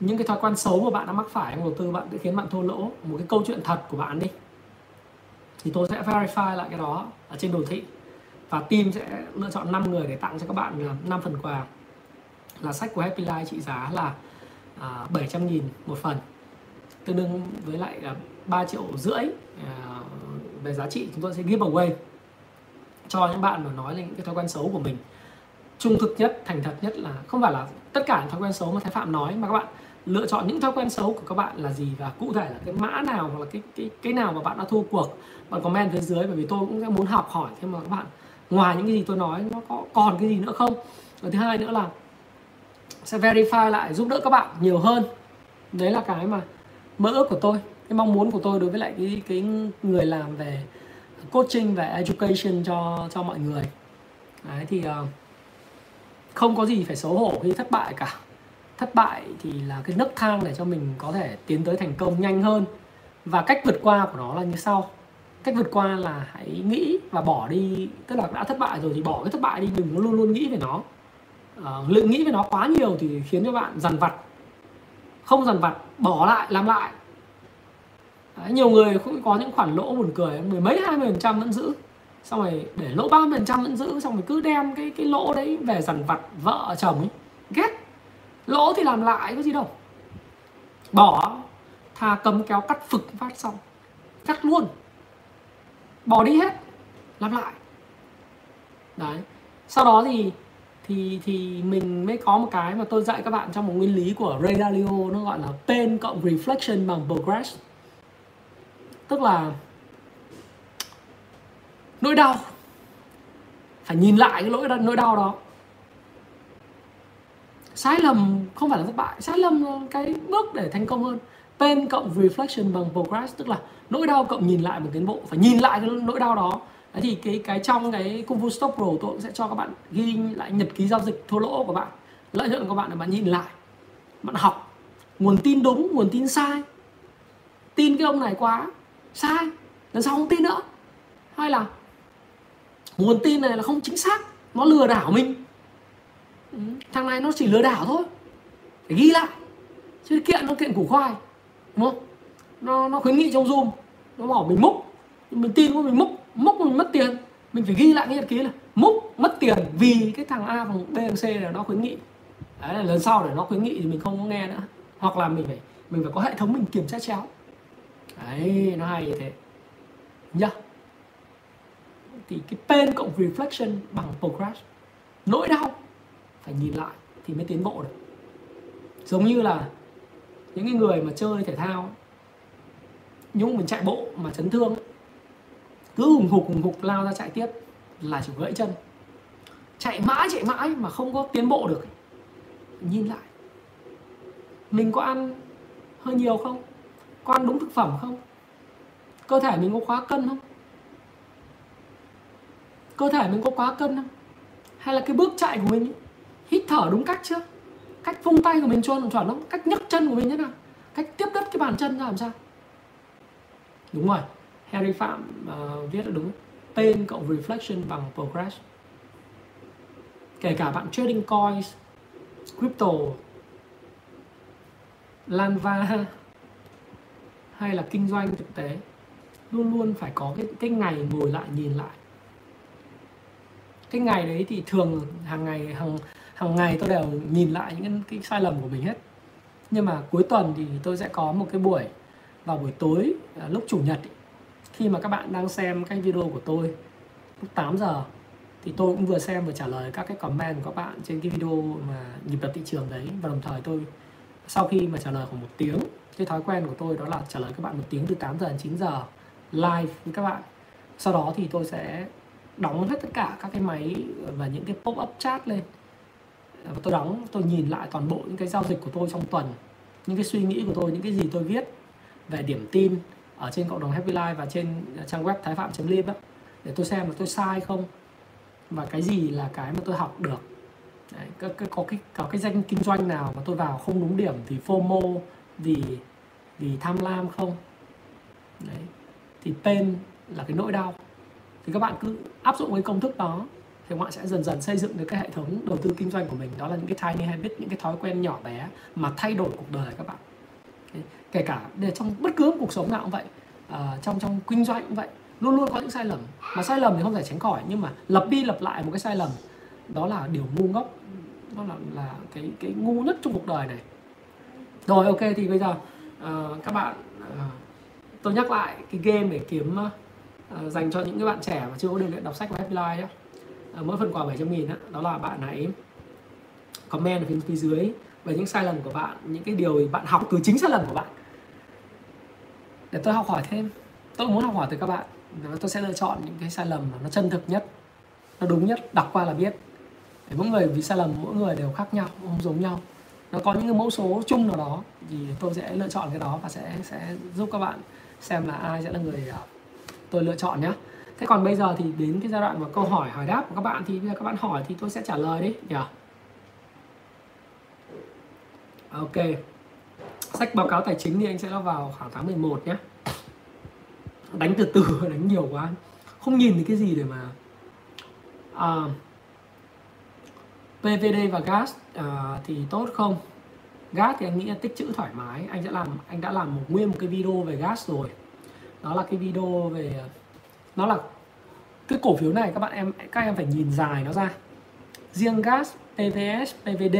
Những cái thói quen xấu mà bạn đã mắc phải trong đầu tư, bạn sẽ khiến bạn thua lỗ, một cái câu chuyện thật của bạn đi, thì tôi sẽ verify lại cái đó ở trên đồ thị và team sẽ lựa chọn 5 người để tặng cho các bạn là 5 phần quà là sách của Happy Life trị giá là 700.000 một phần, tương đương với lại là 3,5 triệu về giá trị. Chúng tôi sẽ give away cho những bạn mà nói lên những cái thói quen xấu của mình trung thực nhất, thành thật nhất, là không phải là tất cả những thói quen xấu mà Thái Phạm nói, mà các bạn lựa chọn những thói quen xấu của các bạn là gì và cụ thể là cái mã nào hoặc là cái nào mà bạn đã thua cuộc, bạn comment phía dưới, bởi vì tôi cũng sẽ muốn học hỏi thêm mà các bạn ngoài những cái gì tôi nói nó có còn cái gì nữa không. Và thứ hai nữa là sẽ verify lại, giúp đỡ các bạn nhiều hơn. Đấy là cái mà mơ ước của tôi, cái mong muốn của tôi đối với lại cái người làm về coaching và education cho mọi người. Đấy, thì không có gì phải xấu hổ khi thất bại cả. Thất bại thì là cái nấc thang để cho mình có thể tiến tới thành công nhanh hơn. Và cách vượt qua của nó là như sau. Cách vượt qua là hãy nghĩ và bỏ đi, tức là đã thất bại rồi thì bỏ cái thất bại đi, đừng có luôn nghĩ về nó. Lượng nghĩ về nó quá nhiều thì khiến cho bạn dằn vặt. Không dằn vặt, bỏ lại, làm lại. Đấy, nhiều người cũng có những khoản lỗ buồn cười, mười mấy 20% vẫn giữ, xong rồi để lỗ 30% vẫn giữ, xong rồi cứ đem cái lỗ đấy về dằn vặt vợ chồng ấy, ghét. Lỗ thì làm lại, có gì đâu, bỏ, thà cầm kéo cắt phực phát xong, cắt luôn, bỏ đi hết, làm lại. Đấy, sau đó thì mình mới có một cái mà tôi dạy các bạn trong một nguyên lý của Ray Dalio, nó gọi là pain cộng reflection bằng progress. Tức là nỗi đau, phải nhìn lại cái nỗi đau đó. Sai lầm không phải là thất bại, sai lầm là cái bước để thành công hơn. Pain cộng reflection bằng progress, tức là nỗi đau cộng nhìn lại một tiến bộ, phải nhìn lại cái nỗi đau đó. Đấy, thì cái trong cái Kung Fu Stock Pro tôi cũng sẽ cho các bạn ghi lại nhật ký giao dịch thua lỗ của bạn, lợi nhuận của bạn, để bạn nhìn lại, bạn học, nguồn tin đúng, nguồn tin sai, tin cái ông này quá sai, lần sau không tin nữa, hay là nguồn tin này là không chính xác, nó lừa đảo mình. Thằng này nó chỉ lừa đảo thôi, phải ghi lại. Chứ kiện nó kiện củ khoai, đúng không? Nó khuyến nghị trong Zoom, nó bảo mình múc, mình tin có mình múc mình mất tiền. Mình phải ghi lại cái nhật ký là múc mất tiền vì cái thằng A thằng B thằng C là nó khuyến nghị. Đấy là lần sau để nó khuyến nghị thì mình không có nghe nữa. Hoặc là mình phải có hệ thống mình kiểm tra chéo. Đấy, nó hay như thế nhá. Thì cái pain cộng reflection bằng progress, nỗi đau phải nhìn lại thì mới tiến bộ được. Giống như là những cái người mà chơi thể thao, nhưng mình chạy bộ mà chấn thương, cứ hùng hục lao ra chạy tiếp là chỉ gãy chân. Chạy mãi mà không có tiến bộ được. Nhìn lại, mình có ăn hơi nhiều không? Có ăn đúng thực phẩm không? Cơ thể mình có quá cân không? Hay là cái bước chạy của mình ấy, hít thở đúng cách chưa? Cách vung tay của mình cho làm chuẩn không? Cách nhấc chân của mình thế nào? Cách tiếp đất cái bàn chân ra làm sao? Đúng rồi, Harry Phạm viết là đúng. Pain cộng reflection bằng progress. Kể cả bạn trading coins, crypto, Lanva hay là kinh doanh thực tế, luôn luôn phải có cái ngày ngồi lại nhìn lại. Cái ngày đấy thì thường hàng ngày tôi đều nhìn lại những cái sai lầm của mình hết. Nhưng mà cuối tuần thì tôi sẽ có một cái buổi vào buổi tối lúc chủ nhật ý, khi mà các bạn đang xem các video của tôi lúc 8 giờ thì tôi cũng vừa xem vừa trả lời các cái comment của các bạn trên cái video mà nhịp đập thị trường đấy. Và đồng thời tôi sau khi mà trả lời khoảng 1 tiếng, cái thói quen của tôi đó là trả lời các bạn 1 tiếng từ 8 giờ đến 9 giờ live với các bạn. Sau đó thì tôi sẽ đóng hết tất cả các cái máy và những cái pop-up chat lên. Và tôi nhìn lại toàn bộ những cái giao dịch của tôi trong tuần, những cái suy nghĩ của tôi, những cái gì tôi viết về điểm tin ở trên cộng đồng Happy Life và trên trang web thaifam.live để tôi xem là tôi sai không và cái gì là cái mà tôi học được. Đấy, có cái danh kinh doanh nào mà tôi vào không đúng điểm vì FOMO, vì tham lam không? Đấy. Thì pain là cái nỗi đau. Thì các bạn cứ áp dụng cái công thức đó thì các bạn sẽ dần dần xây dựng được cái hệ thống đầu tư kinh doanh của mình. Đó là những cái tiny habit, những cái thói quen nhỏ bé mà thay đổi cuộc đời các bạn. Đấy. Kể cả để trong bất cứ cuộc sống nào cũng vậy, trong kinh doanh cũng vậy, luôn luôn có những sai lầm. Mà sai lầm thì không thể tránh khỏi, nhưng mà lặp đi lặp lại một cái sai lầm đó là điều ngu ngốc, đó là cái ngu nhất trong cuộc đời này. Rồi, ok, thì bây giờ các bạn, tôi nhắc lại cái game để kiếm dành cho những cái bạn trẻ mà chưa có điều kiện đọc sách của Happy Life đó. Mỗi phần quà 700.000 đó là bạn hãy comment ở phía dưới về những sai lầm của bạn, những cái điều bạn học từ chính sai lầm của bạn để tôi học hỏi thêm. Tôi muốn học hỏi từ các bạn. Tôi sẽ lựa chọn những cái sai lầm mà nó chân thực nhất, nó đúng nhất, đọc qua là biết. Để mỗi người, vì sai lầm mỗi người đều khác nhau, không giống nhau, nó có những cái mẫu số chung nào đó thì tôi sẽ lựa chọn cái đó và sẽ giúp các bạn xem là ai sẽ là người tôi lựa chọn nhé. Thế còn bây giờ thì đến cái giai đoạn mà câu hỏi hỏi đáp của các bạn, thì bây giờ các bạn hỏi thì tôi sẽ trả lời đấy nhỉ. Ok, sách báo cáo tài chính thì anh sẽ vào khoảng tháng 11 nhé. Đánh từ từ, đánh nhiều quá không nhìn thấy cái gì để mà PVD và gas thì tốt không? Gas thì anh nghĩ là tích trữ thoải mái. Anh đã làm nguyên một cái video về gas rồi. Đó là cái video về, nó là cái cổ phiếu này các em phải nhìn dài nó ra. Riêng gas, PVS, PVD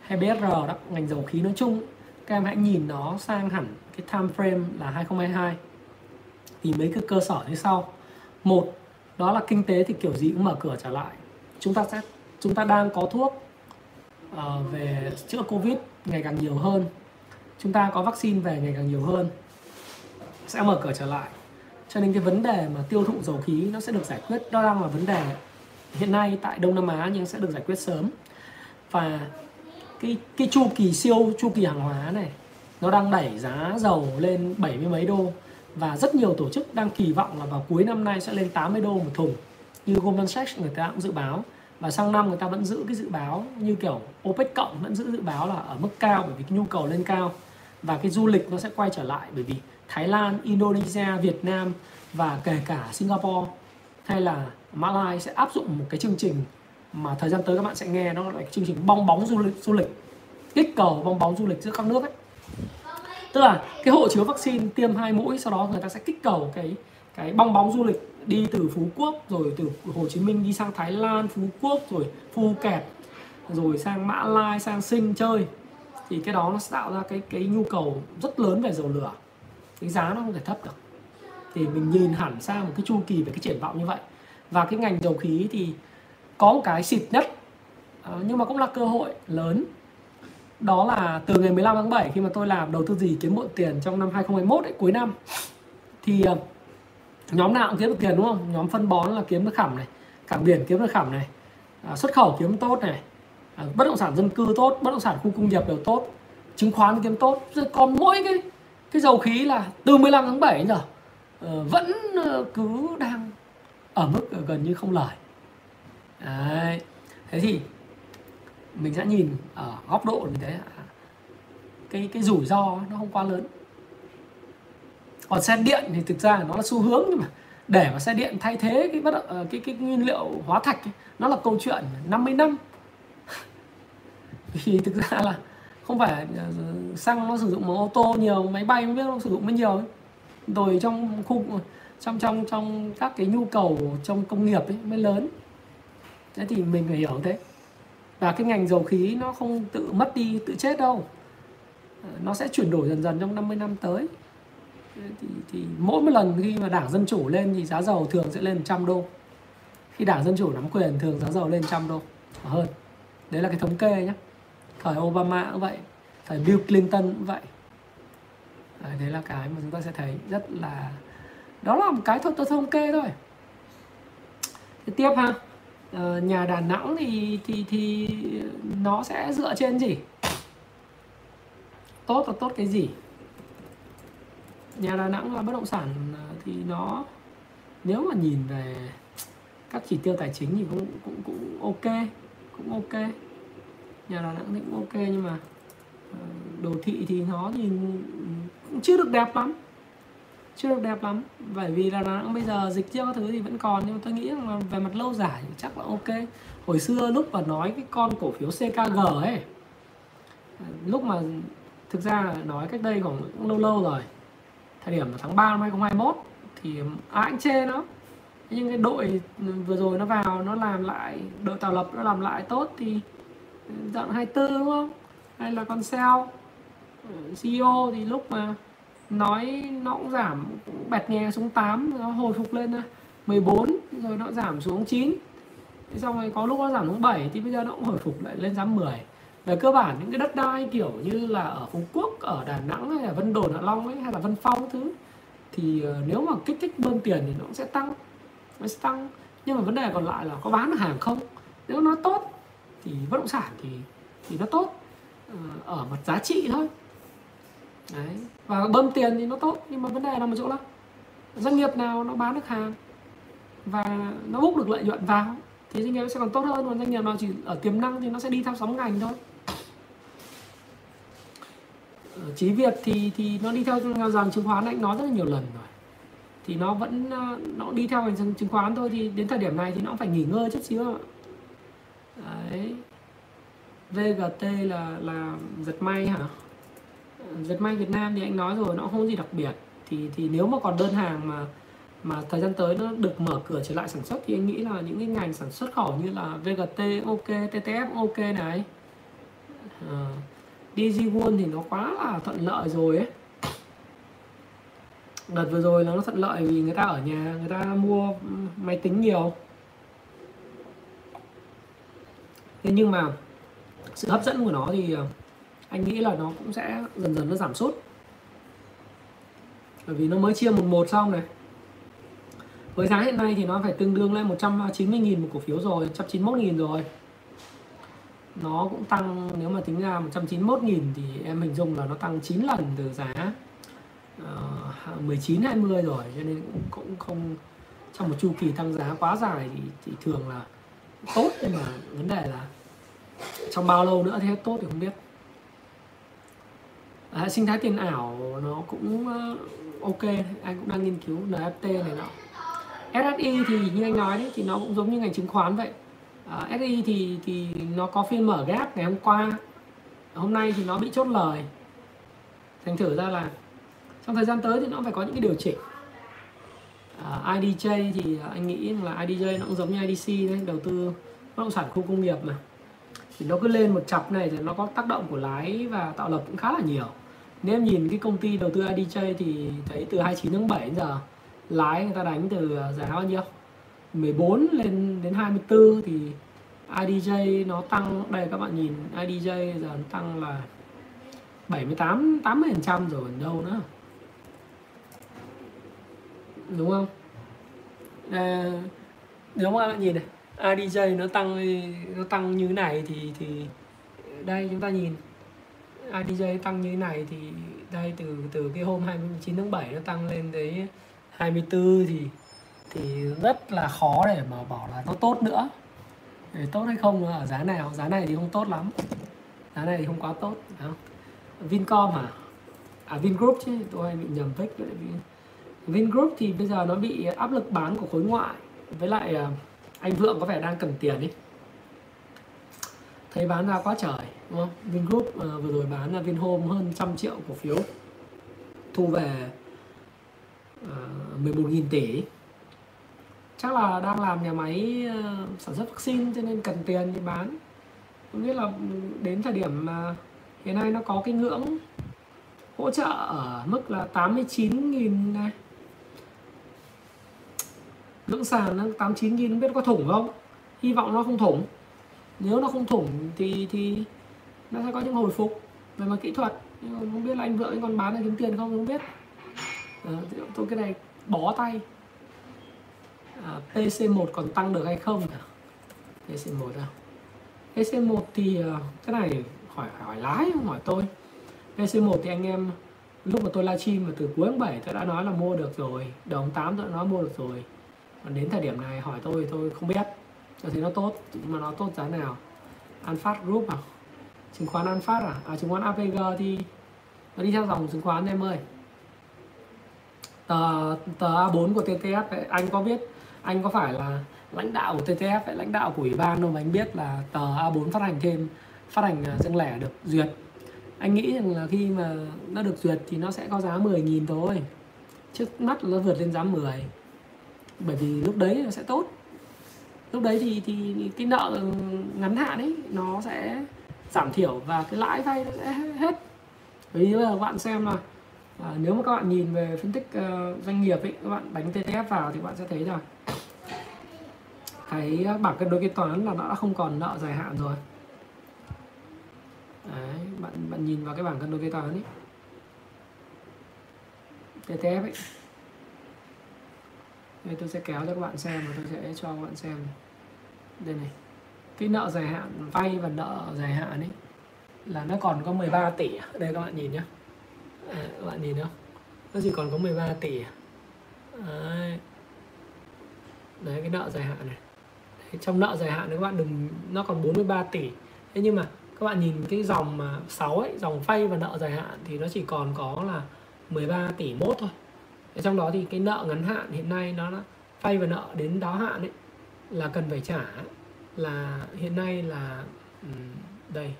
hay BR đó, ngành dầu khí nói chung, các em hãy nhìn nó sang hẳn cái time frame là 2022. Thì mấy cái cơ sở như sau. Một, đó là kinh tế thì kiểu gì cũng mở cửa trở lại. Chúng ta đang có thuốc về chữa Covid ngày càng nhiều hơn. Chúng ta có vaccine về ngày càng nhiều hơn, sẽ mở cửa trở lại. Cho nên cái vấn đề mà tiêu thụ dầu khí nó sẽ được giải quyết. Đó đang là vấn đề hiện nay tại Đông Nam Á, nhưng sẽ được giải quyết sớm. Và cái chu kỳ siêu chu kỳ hàng hóa này nó đang đẩy giá dầu lên 70 mấy đô. Và rất nhiều tổ chức đang kỳ vọng là vào cuối năm nay sẽ lên 80 đô một thùng. Như Goldman Sachs người ta cũng dự báo. Và sang năm người ta vẫn giữ cái dự báo, như kiểu OPEC cộng vẫn giữ dự báo là ở mức cao, bởi vì cái nhu cầu lên cao. Và cái du lịch nó sẽ quay trở lại, bởi vì Thái Lan, Indonesia, Việt Nam và kể cả Singapore hay là Malaysia sẽ áp dụng một cái chương trình mà thời gian tới các bạn sẽ nghe, nó là chương trình bong bóng du lịch, kích cầu bong bóng du lịch giữa các nước ấy. Tức là cái hộ chiếu vaccine tiêm 2 mũi, sau đó người ta sẽ kích cầu cái bong bóng du lịch đi từ Phú Quốc, rồi từ Hồ Chí Minh đi sang Thái Lan, Phú Quốc, rồi Phuket, rồi sang Mã Lai, sang Sinh chơi. Thì cái đó nó tạo ra cái nhu cầu rất lớn về dầu lửa, cái giá nó không thể thấp được. Thì mình nhìn hẳn sang một cái chu kỳ về cái triển vọng như vậy. Và cái ngành dầu khí thì có một cái xịt nhất, nhưng mà cũng là cơ hội lớn. Đó là từ ngày 15 tháng 7 khi mà tôi làm đầu tư gì kiếm bộn tiền trong năm 2021 ấy, cuối năm. Thì nhóm nào cũng kiếm được tiền đúng không? Nhóm phân bón là kiếm được khẩm này, cảng biển kiếm được khẩm này, xuất khẩu kiếm tốt này, bất động sản dân cư tốt, bất động sản khu công nghiệp đều tốt, chứng khoán kiếm tốt. Còn mỗi cái dầu khí là từ 15 tháng 7 giờ vẫn cứ đang ở mức gần như không lời. Đấy. Thế thì mình sẽ nhìn ở góc độ như thế, cái rủi ro nó không quá lớn. Còn xe điện thì thực ra nó là xu hướng, nhưng mà để mà xe điện thay thế cái nguyên liệu hóa thạch ấy, nó là câu chuyện 50 năm. Thì thực ra là không phải xăng nó sử dụng bằng ô tô nhiều, máy bay mới biết nó sử dụng mới nhiều ấy. Rồi trong các cái nhu cầu trong công nghiệp ấy mới lớn. Thế thì mình phải hiểu thế. Và cái ngành dầu khí nó không tự mất đi, tự chết đâu. Nó sẽ chuyển đổi dần dần trong 50 năm tới. Thì mỗi một lần khi mà đảng Dân Chủ lên thì giá dầu thường sẽ lên 100 đô. Khi đảng Dân Chủ nắm quyền thường giá dầu lên 100 đô và hơn. Đấy là cái thống kê nhé. Thời Obama cũng vậy, thời Bill Clinton cũng vậy. Đấy là cái mà chúng ta sẽ thấy rất là... Đó là một cái tôi thống kê thôi. Thì tiếp ha. Nhà Đà Nẵng thì nó sẽ dựa trên gì? Tốt là tốt cái gì? Nhà Đà Nẵng là bất động sản thì nó, nếu mà nhìn về các chỉ tiêu tài chính thì cũng ok, cũng ok. Nhà Đà Nẵng thì cũng ok, nhưng mà đồ thị thì nó nhìn cũng chưa được đẹp lắm. Chưa được đẹp lắm, bởi vì là Đà Nẵng bây giờ dịch riêng các thứ thì vẫn còn, nhưng mà tôi nghĩ rằng là về mặt lâu dài thì chắc là ok. Hồi xưa lúc mà nói cái con cổ phiếu CKG ấy, lúc mà thực ra nói cách đây cũng lâu lâu rồi, thời điểm là tháng 3 năm 2021 thì ai cũng chê nó. Nhưng cái đội vừa rồi nó vào, nó làm lại, đội tạo lập nó làm lại tốt thì dặn 24 đúng không? Hay là con CEO thì lúc mà nói nó cũng giảm, cũng bẹt nhẹ xuống 8, nó hồi phục lên 14, rồi nó giảm xuống 9. Thế xong rồi có lúc nó giảm xuống 7 thì bây giờ nó cũng hồi phục lại lên giá 10. Về cơ bản những cái đất đai kiểu như là ở Phú Quốc, ở Đà Nẵng hay là Vân Đồn, Hạ Long ấy, hay là Vân Phong thứ thì nếu mà kích bơm tiền thì nó cũng sẽ tăng. Nó sẽ tăng. Nhưng mà vấn đề còn lại là có bán được hàng không. Nếu nó tốt thì bất động sản thì nó tốt ở mặt giá trị thôi. Đấy. Và bơm tiền thì nó tốt, nhưng mà vấn đề là một chỗ là doanh nghiệp nào nó bán được hàng và nó búc được lợi nhuận vào thì doanh nghiệp nó sẽ còn tốt hơn. Còn doanh nghiệp nào chỉ ở tiềm năng thì nó sẽ đi theo sóng ngành thôi. Chí Việt thì nó đi theo dòng chứng khoán, anh nói rất là nhiều lần rồi, thì nó vẫn nó đi theo dòng chứng khoán thôi. Thì đến thời điểm này thì nó cũng phải nghỉ ngơi chút xíu ạ. Đấy. VGT là giật may hả? Dệt may Việt Nam thì anh nói rồi, nó không gì đặc biệt. Thì nếu mà còn đơn hàng mà thời gian tới nó được mở cửa trở lại sản xuất thì anh nghĩ là những cái ngành sản xuất khẩu như là VGT ok, TTF ok này, DigiWon thì nó quá là thuận lợi rồi ấy. Đợt vừa rồi nó thuận lợi vì người ta ở nhà, người ta mua máy tính nhiều. Thế nhưng mà sự hấp dẫn của nó thì anh nghĩ là nó cũng sẽ dần dần nó giảm sút. Bởi vì nó mới chia 1/1 xong này. Với giá hiện nay thì nó phải tương đương lên 190.000 một cổ phiếu rồi, 191.000 rồi. Nó cũng tăng, nếu mà tính ra 191.000 thì em hình dung là nó tăng 9 lần từ giá 19-20 rồi. Cho nên cũng không, trong một chu kỳ tăng giá quá dài thì thường là tốt. Nhưng mà vấn đề là trong bao lâu nữa thì hết tốt thì không biết. Sinh thái tiền ảo nó cũng ok, anh cũng đang nghiên cứu NFT này nọ. SSI thì như anh nói đấy, thì nó cũng giống như ngành chứng khoán vậy. SI thì nó có phiên mở gap ngày hôm qua, hôm nay thì nó bị chốt lời, thành thử ra là trong thời gian tới thì nó phải có những cái điều chỉnh. IDJ thì anh nghĩ là IDJ nó cũng giống như IDC đấy, đầu tư bất động sản khu công nghiệp mà, thì nó cứ lên một chập này thì nó có tác động của lái và tạo lập cũng khá là nhiều. Nếu em nhìn cái công ty đầu tư IDJ thì thấy từ 29 tháng 7 đến giờ lái người ta đánh từ giá bao nhiêu 14 lên đến 24 thì IDJ nó tăng, đây các bạn nhìn IDJ giờ nó tăng là 78-80% rồi còn đâu nữa, đúng không? Nếu mà bạn nhìn này, IDJ nó tăng như này thì đây chúng ta nhìn IDJ tăng như này thì đây từ cái hôm 29 tháng 7 nó tăng lên tới 24 thì rất là khó để mà bảo là nó tốt nữa. Để tốt hay không ở giá nào, giá này thì không tốt lắm, giá này thì không quá tốt, đúng không? Vincom hả? À Vingroup chứ, tôi bị nhầm tích. Vingroup thì bây giờ nó bị áp lực bán của khối ngoại, với lại anh Vượng có vẻ đang cần tiền ấy, thấy bán ra quá trời, đúng không? Vingroup vừa rồi bán là Vinhome hơn 100 triệu cổ phiếu, thu về 11.000 tỷ, chắc là đang làm nhà máy sản xuất vaccine cho nên cần tiền thì bán. Không biết là đến thời điểm mà hiện nay nó có cái ngưỡng hỗ trợ ở mức là 89.000 này, ngưỡng sàn nó 89.000, không biết có thủng không, hy vọng nó không thủng. Nếu nó không thủng thì nó sẽ có những hồi phục về mặt kỹ thuật, nhưng không biết là anh Vượng còn bán hay kiếm tiền không biết. Tôi cái này bó tay. PC1 còn tăng được hay không? PC1 đâu? PC1 thì cái này hỏi lái không hỏi tôi. PC1 thì anh em lúc mà tôi livestream mà từ cuối tháng 7 tôi đã nói là mua được rồi, đầu tháng 8 tôi đã nói mua được rồi. Còn đến thời điểm này hỏi tôi thì tôi không biết. Tôi thấy nó tốt, mà nó tốt giá nào? An Phát Group à? Chứng khoán An Phát à? À chứng khoán APG thì nó đi theo dòng chứng khoán em ơi. Tờ A4 của TTF ấy, anh có biết, anh có phải là lãnh đạo của TTF ấy, lãnh đạo của ủy ban đâu mà anh biết là tờ A4 phát hành thêm, phát hành riêng lẻ được duyệt. Anh nghĩ rằng là khi mà nó được duyệt thì nó sẽ có giá 10.000 thôi, trước mắt nó vượt lên giá 10, bởi vì lúc đấy nó sẽ tốt. Lúc đấy thì cái nợ ngắn hạn ấy nó sẽ giảm thiểu và cái lãi vay nó sẽ hết. Bởi vì các bạn xem là nếu mà các bạn nhìn về phân tích doanh nghiệp ấy, các bạn đánh TTF vào thì các bạn sẽ thấy là cái bảng cân đối kế toán là nó đã không còn nợ dài hạn rồi. Đấy, bạn nhìn vào cái bảng cân đối kế toán ấy, TTF ấy. Đây tôi sẽ kéo cho các bạn xem và tôi sẽ cho các bạn xem đây này, cái nợ dài hạn vay và nợ dài hạn ấy là nó còn có 13 tỷ. Đây các bạn nhìn nhé. Các bạn nhìn không? Nó chỉ còn có 13 tỷ. Đấy. Đấy cái nợ dài hạn này. Đấy, trong nợ dài hạn các bạn đừng, nó còn 43 tỷ. Thế nhưng mà các bạn nhìn cái dòng mà 6 ấy, dòng vay và nợ dài hạn thì nó chỉ còn có là 13 tỷ mốt thôi. Thế trong đó thì cái nợ ngắn hạn hiện nay nó vay và nợ đến đáo hạn ấy là cần phải trả là hiện nay là đây.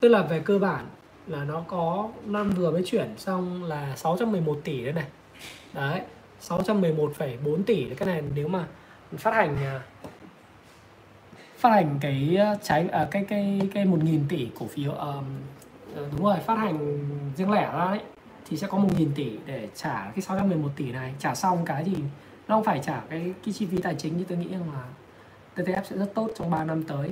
Tức là về cơ bản là nó có năm vừa mới chuyển xong là 611 tỷ đấy này. Đấy, 611,4 tỷ cái này nếu mà phát hành cái trái cái 1.000 tỷ cổ phiếu đúng rồi, phát hành riêng lẻ ra đấy thì sẽ có 1.000 tỷ để trả cái 611 tỷ này, trả xong cái thì nó không phải trả cái chi phí tài chính, như tôi nghĩ rằng là TTF sẽ rất tốt trong 3 năm tới.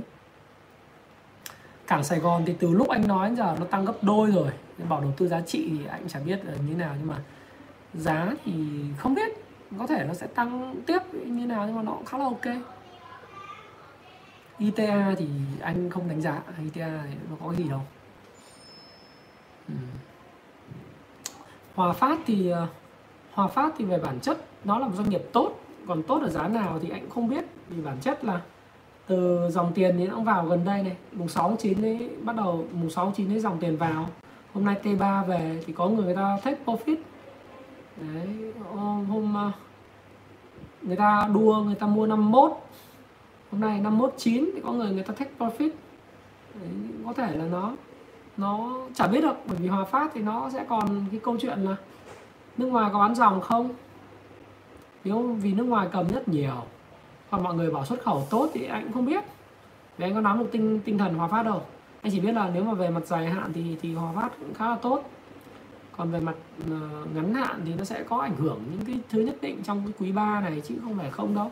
Cảng Sài Gòn thì từ lúc anh nói đến giờ nó tăng gấp đôi rồi. Nên bảo đầu tư giá trị thì anh chả biết là như nào, nhưng mà giá thì không biết, có thể nó sẽ tăng tiếp như nào, nhưng mà nó cũng khá là ok. ITA thì anh không đánh giá, ITA thì nó có cái gì đâu. Hòa Phát thì về bản chất nó là một doanh nghiệp tốt, còn tốt ở giá nào thì anh không biết, vì bản chất là từ dòng tiền thì nó cũng vào gần đây này, mùng 6/9 ấy, bắt đầu mùng 6/9 ấy dòng tiền vào. Hôm nay T3 về thì có người ta take profit. Đấy, hôm người ta đua, người ta mua 51. hôm nay 51.9 thì có người ta take profit. Đấy, có thể là nó chả biết được, bởi vì Hòa Phát thì nó sẽ còn cái câu chuyện là nước ngoài có bán dòng không, nếu vì nước ngoài cầm rất nhiều, còn mọi người bảo xuất khẩu tốt thì anh cũng không biết, vì anh có nắm được tinh thần Hòa Phát đâu. Anh chỉ biết là nếu mà về mặt dài hạn thì Hòa Phát cũng khá là tốt, còn về mặt ngắn hạn thì nó sẽ có ảnh hưởng những cái thứ nhất định trong cái quý 3 này chứ không phải không đâu.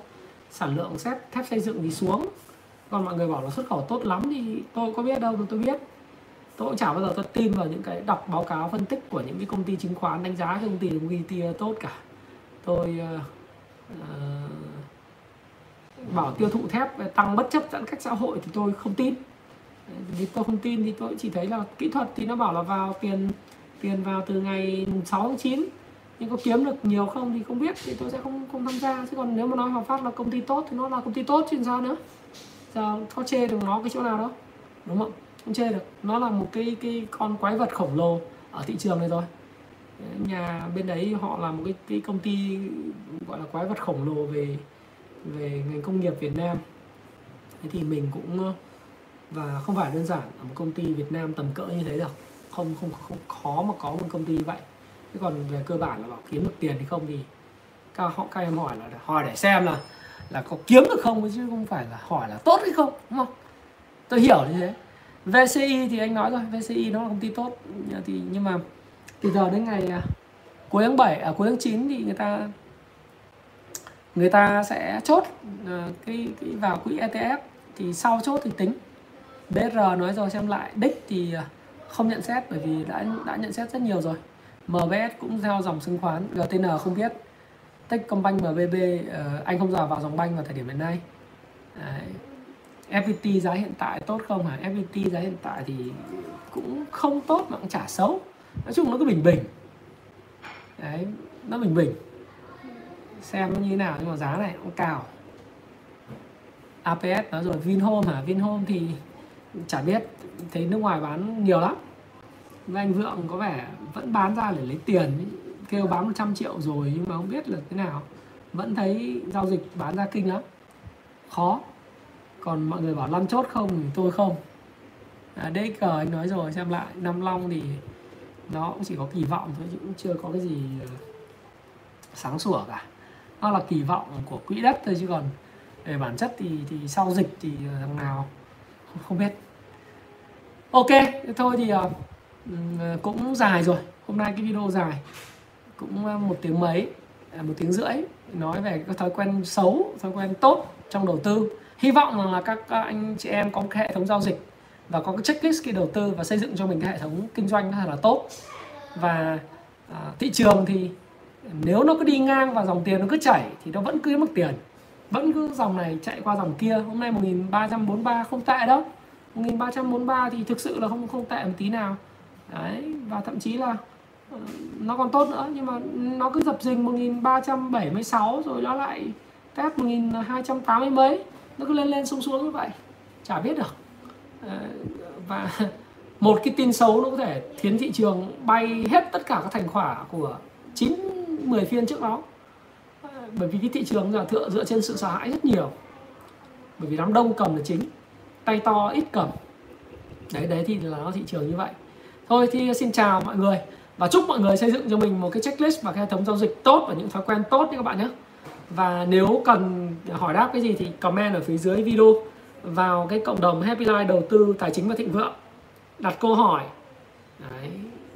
Sản lượng xét thép xây dựng thì xuống, còn mọi người bảo là xuất khẩu tốt lắm thì tôi có biết đâu mà tôi biết. Tôi cũng chả bao giờ tôi tin vào những cái đọc báo cáo phân tích của những cái công ty chứng khoán đánh giá công ty đồng kia tốt cả. Tôi bảo tiêu thụ thép tăng bất chấp giãn cách xã hội thì tôi không tin. Vì tôi không tin thì tôi chỉ thấy là kỹ thuật thì nó bảo là vào tiền vào từ ngày 6/9, nhưng có kiếm được nhiều không thì không biết, thì tôi sẽ không tham gia. Chứ còn nếu mà nói Hòa Phát là công ty tốt thì nó là công ty tốt chứ sao nữa. Giờ có chê được nó cái chỗ nào đó, đúng không? Không chê được, nó là một cái con quái vật khổng lồ ở thị trường này rồi. Nhà bên đấy họ là một cái công ty gọi là quái vật khổng lồ về ngành công nghiệp Việt Nam. Thế thì mình cũng, và không phải đơn giản là một công ty Việt Nam tầm cỡ như thế đâu, không khó mà có một công ty như vậy. Thế còn về cơ bản là bảo kiếm được tiền thì không, thì các em hỏi để xem là có kiếm được không, chứ không phải là hỏi là tốt hay không, đúng không? Tôi hiểu như thế. VCI thì anh nói rồi, VCI nó là công ty tốt thì, nhưng mà từ giờ đến ngày cuối tháng 7 cuối tháng 9 thì người ta sẽ chốt cái vào quỹ ETF, thì sau chốt thì tính. BR nói rồi, xem lại. Đích thì không nhận xét bởi vì đã nhận xét rất nhiều rồi. MBS cũng theo dòng chứng khoán. GTN không biết. Techcombank, MBB anh không dò vào dòng banh vào thời điểm hiện nay. FPT giá hiện tại tốt không hả? FPT giá hiện tại thì cũng không tốt mà cũng chả xấu. Nói chung nó cứ bình bình. Đấy, nó bình bình. Xem nó như thế nào, nhưng mà giá này cũng cao. APS nói rồi. Vinhome hả? Vinhome thì chả biết, thấy nước ngoài bán nhiều lắm. Với anh Vượng có vẻ vẫn bán ra để lấy tiền, kêu bán 100 triệu rồi nhưng mà không biết là thế nào, vẫn thấy giao dịch bán ra kinh lắm, khó. Còn mọi người bảo lăn chốt không thì tôi không. DXG anh nói rồi, xem lại. Nam Long thì nó cũng chỉ có kỳ vọng thôi, cũng chưa có cái gì sáng sủa cả, nó là kỳ vọng của quỹ đất thôi, chứ còn về bản chất thì sau dịch thì thằng nào không biết. Ok, thôi thì cũng dài rồi. Hôm nay cái video dài, cũng 1 tiếng mấy, 1 tiếng rưỡi, nói về các thói quen xấu, thói quen tốt trong đầu tư. Hy vọng là các anh chị em có cái hệ thống giao dịch và có cái checklist khi đầu tư và xây dựng cho mình cái hệ thống kinh doanh rất là tốt. Và thị trường thì nếu nó cứ đi ngang và dòng tiền nó cứ chảy thì nó vẫn cứ mất tiền, vẫn cứ dòng này chạy qua dòng kia. Hôm nay 1343 không tệ đâu, 1343 thì thực sự là không tệ một tí nào. Đấy, và thậm chí là nó còn tốt nữa, nhưng mà nó cứ dập dình 1376 rồi nó lại test 1280 mấy, nó cứ lên xuống như vậy, chả biết được. Và một cái tin xấu nó có thể khiến thị trường bay hết tất cả các thành quả của 9-10 phiên trước đó. Bởi vì cái thị trường giờ dựa trên sự sợ hãi rất nhiều, bởi vì đám đông cầm là chính, tay to ít cầm. Đấy thì là nó thị trường như vậy. Thôi thì xin chào mọi người, và chúc mọi người xây dựng cho mình một cái checklist và cái hệ thống giao dịch tốt và những thói quen tốt nha các bạn nhé. Và nếu cần hỏi đáp cái gì thì comment ở phía dưới video vào cái cộng đồng Happy Life đầu tư tài chính và thịnh vượng, đặt câu hỏi. Đấy,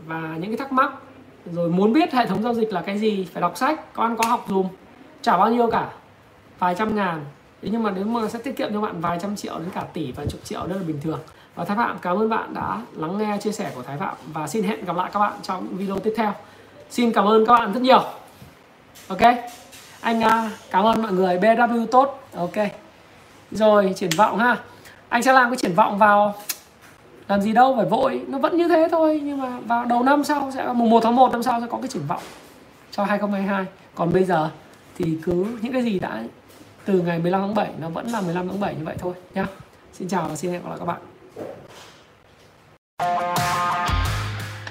và những cái thắc mắc rồi muốn biết hệ thống giao dịch là cái gì, phải đọc sách, con có học dùm, chả bao nhiêu cả, vài trăm ngàn. Thế nhưng mà nếu mà sẽ tiết kiệm cho bạn vài trăm triệu đến cả tỷ, vài chục triệu đó là bình thường. Và Thái Phạm cảm ơn bạn đã lắng nghe chia sẻ của Thái Phạm, và xin hẹn gặp lại các bạn trong những video tiếp theo. Xin cảm ơn các bạn rất nhiều. Ok, anh cảm ơn mọi người. BW tốt. Ok, rồi triển vọng ha. Anh sẽ làm cái triển vọng vào, làm gì đâu phải vội, nó vẫn như thế thôi. Nhưng mà vào đầu năm sau, sẽ mùng 1 tháng 1 năm sau sẽ có cái triển vọng cho 2022. Còn bây giờ thì cứ những cái gì đã từ ngày 15 tháng 7 nó vẫn là 15 tháng 7 như vậy thôi nhá. Xin chào và xin hẹn gặp lại các bạn.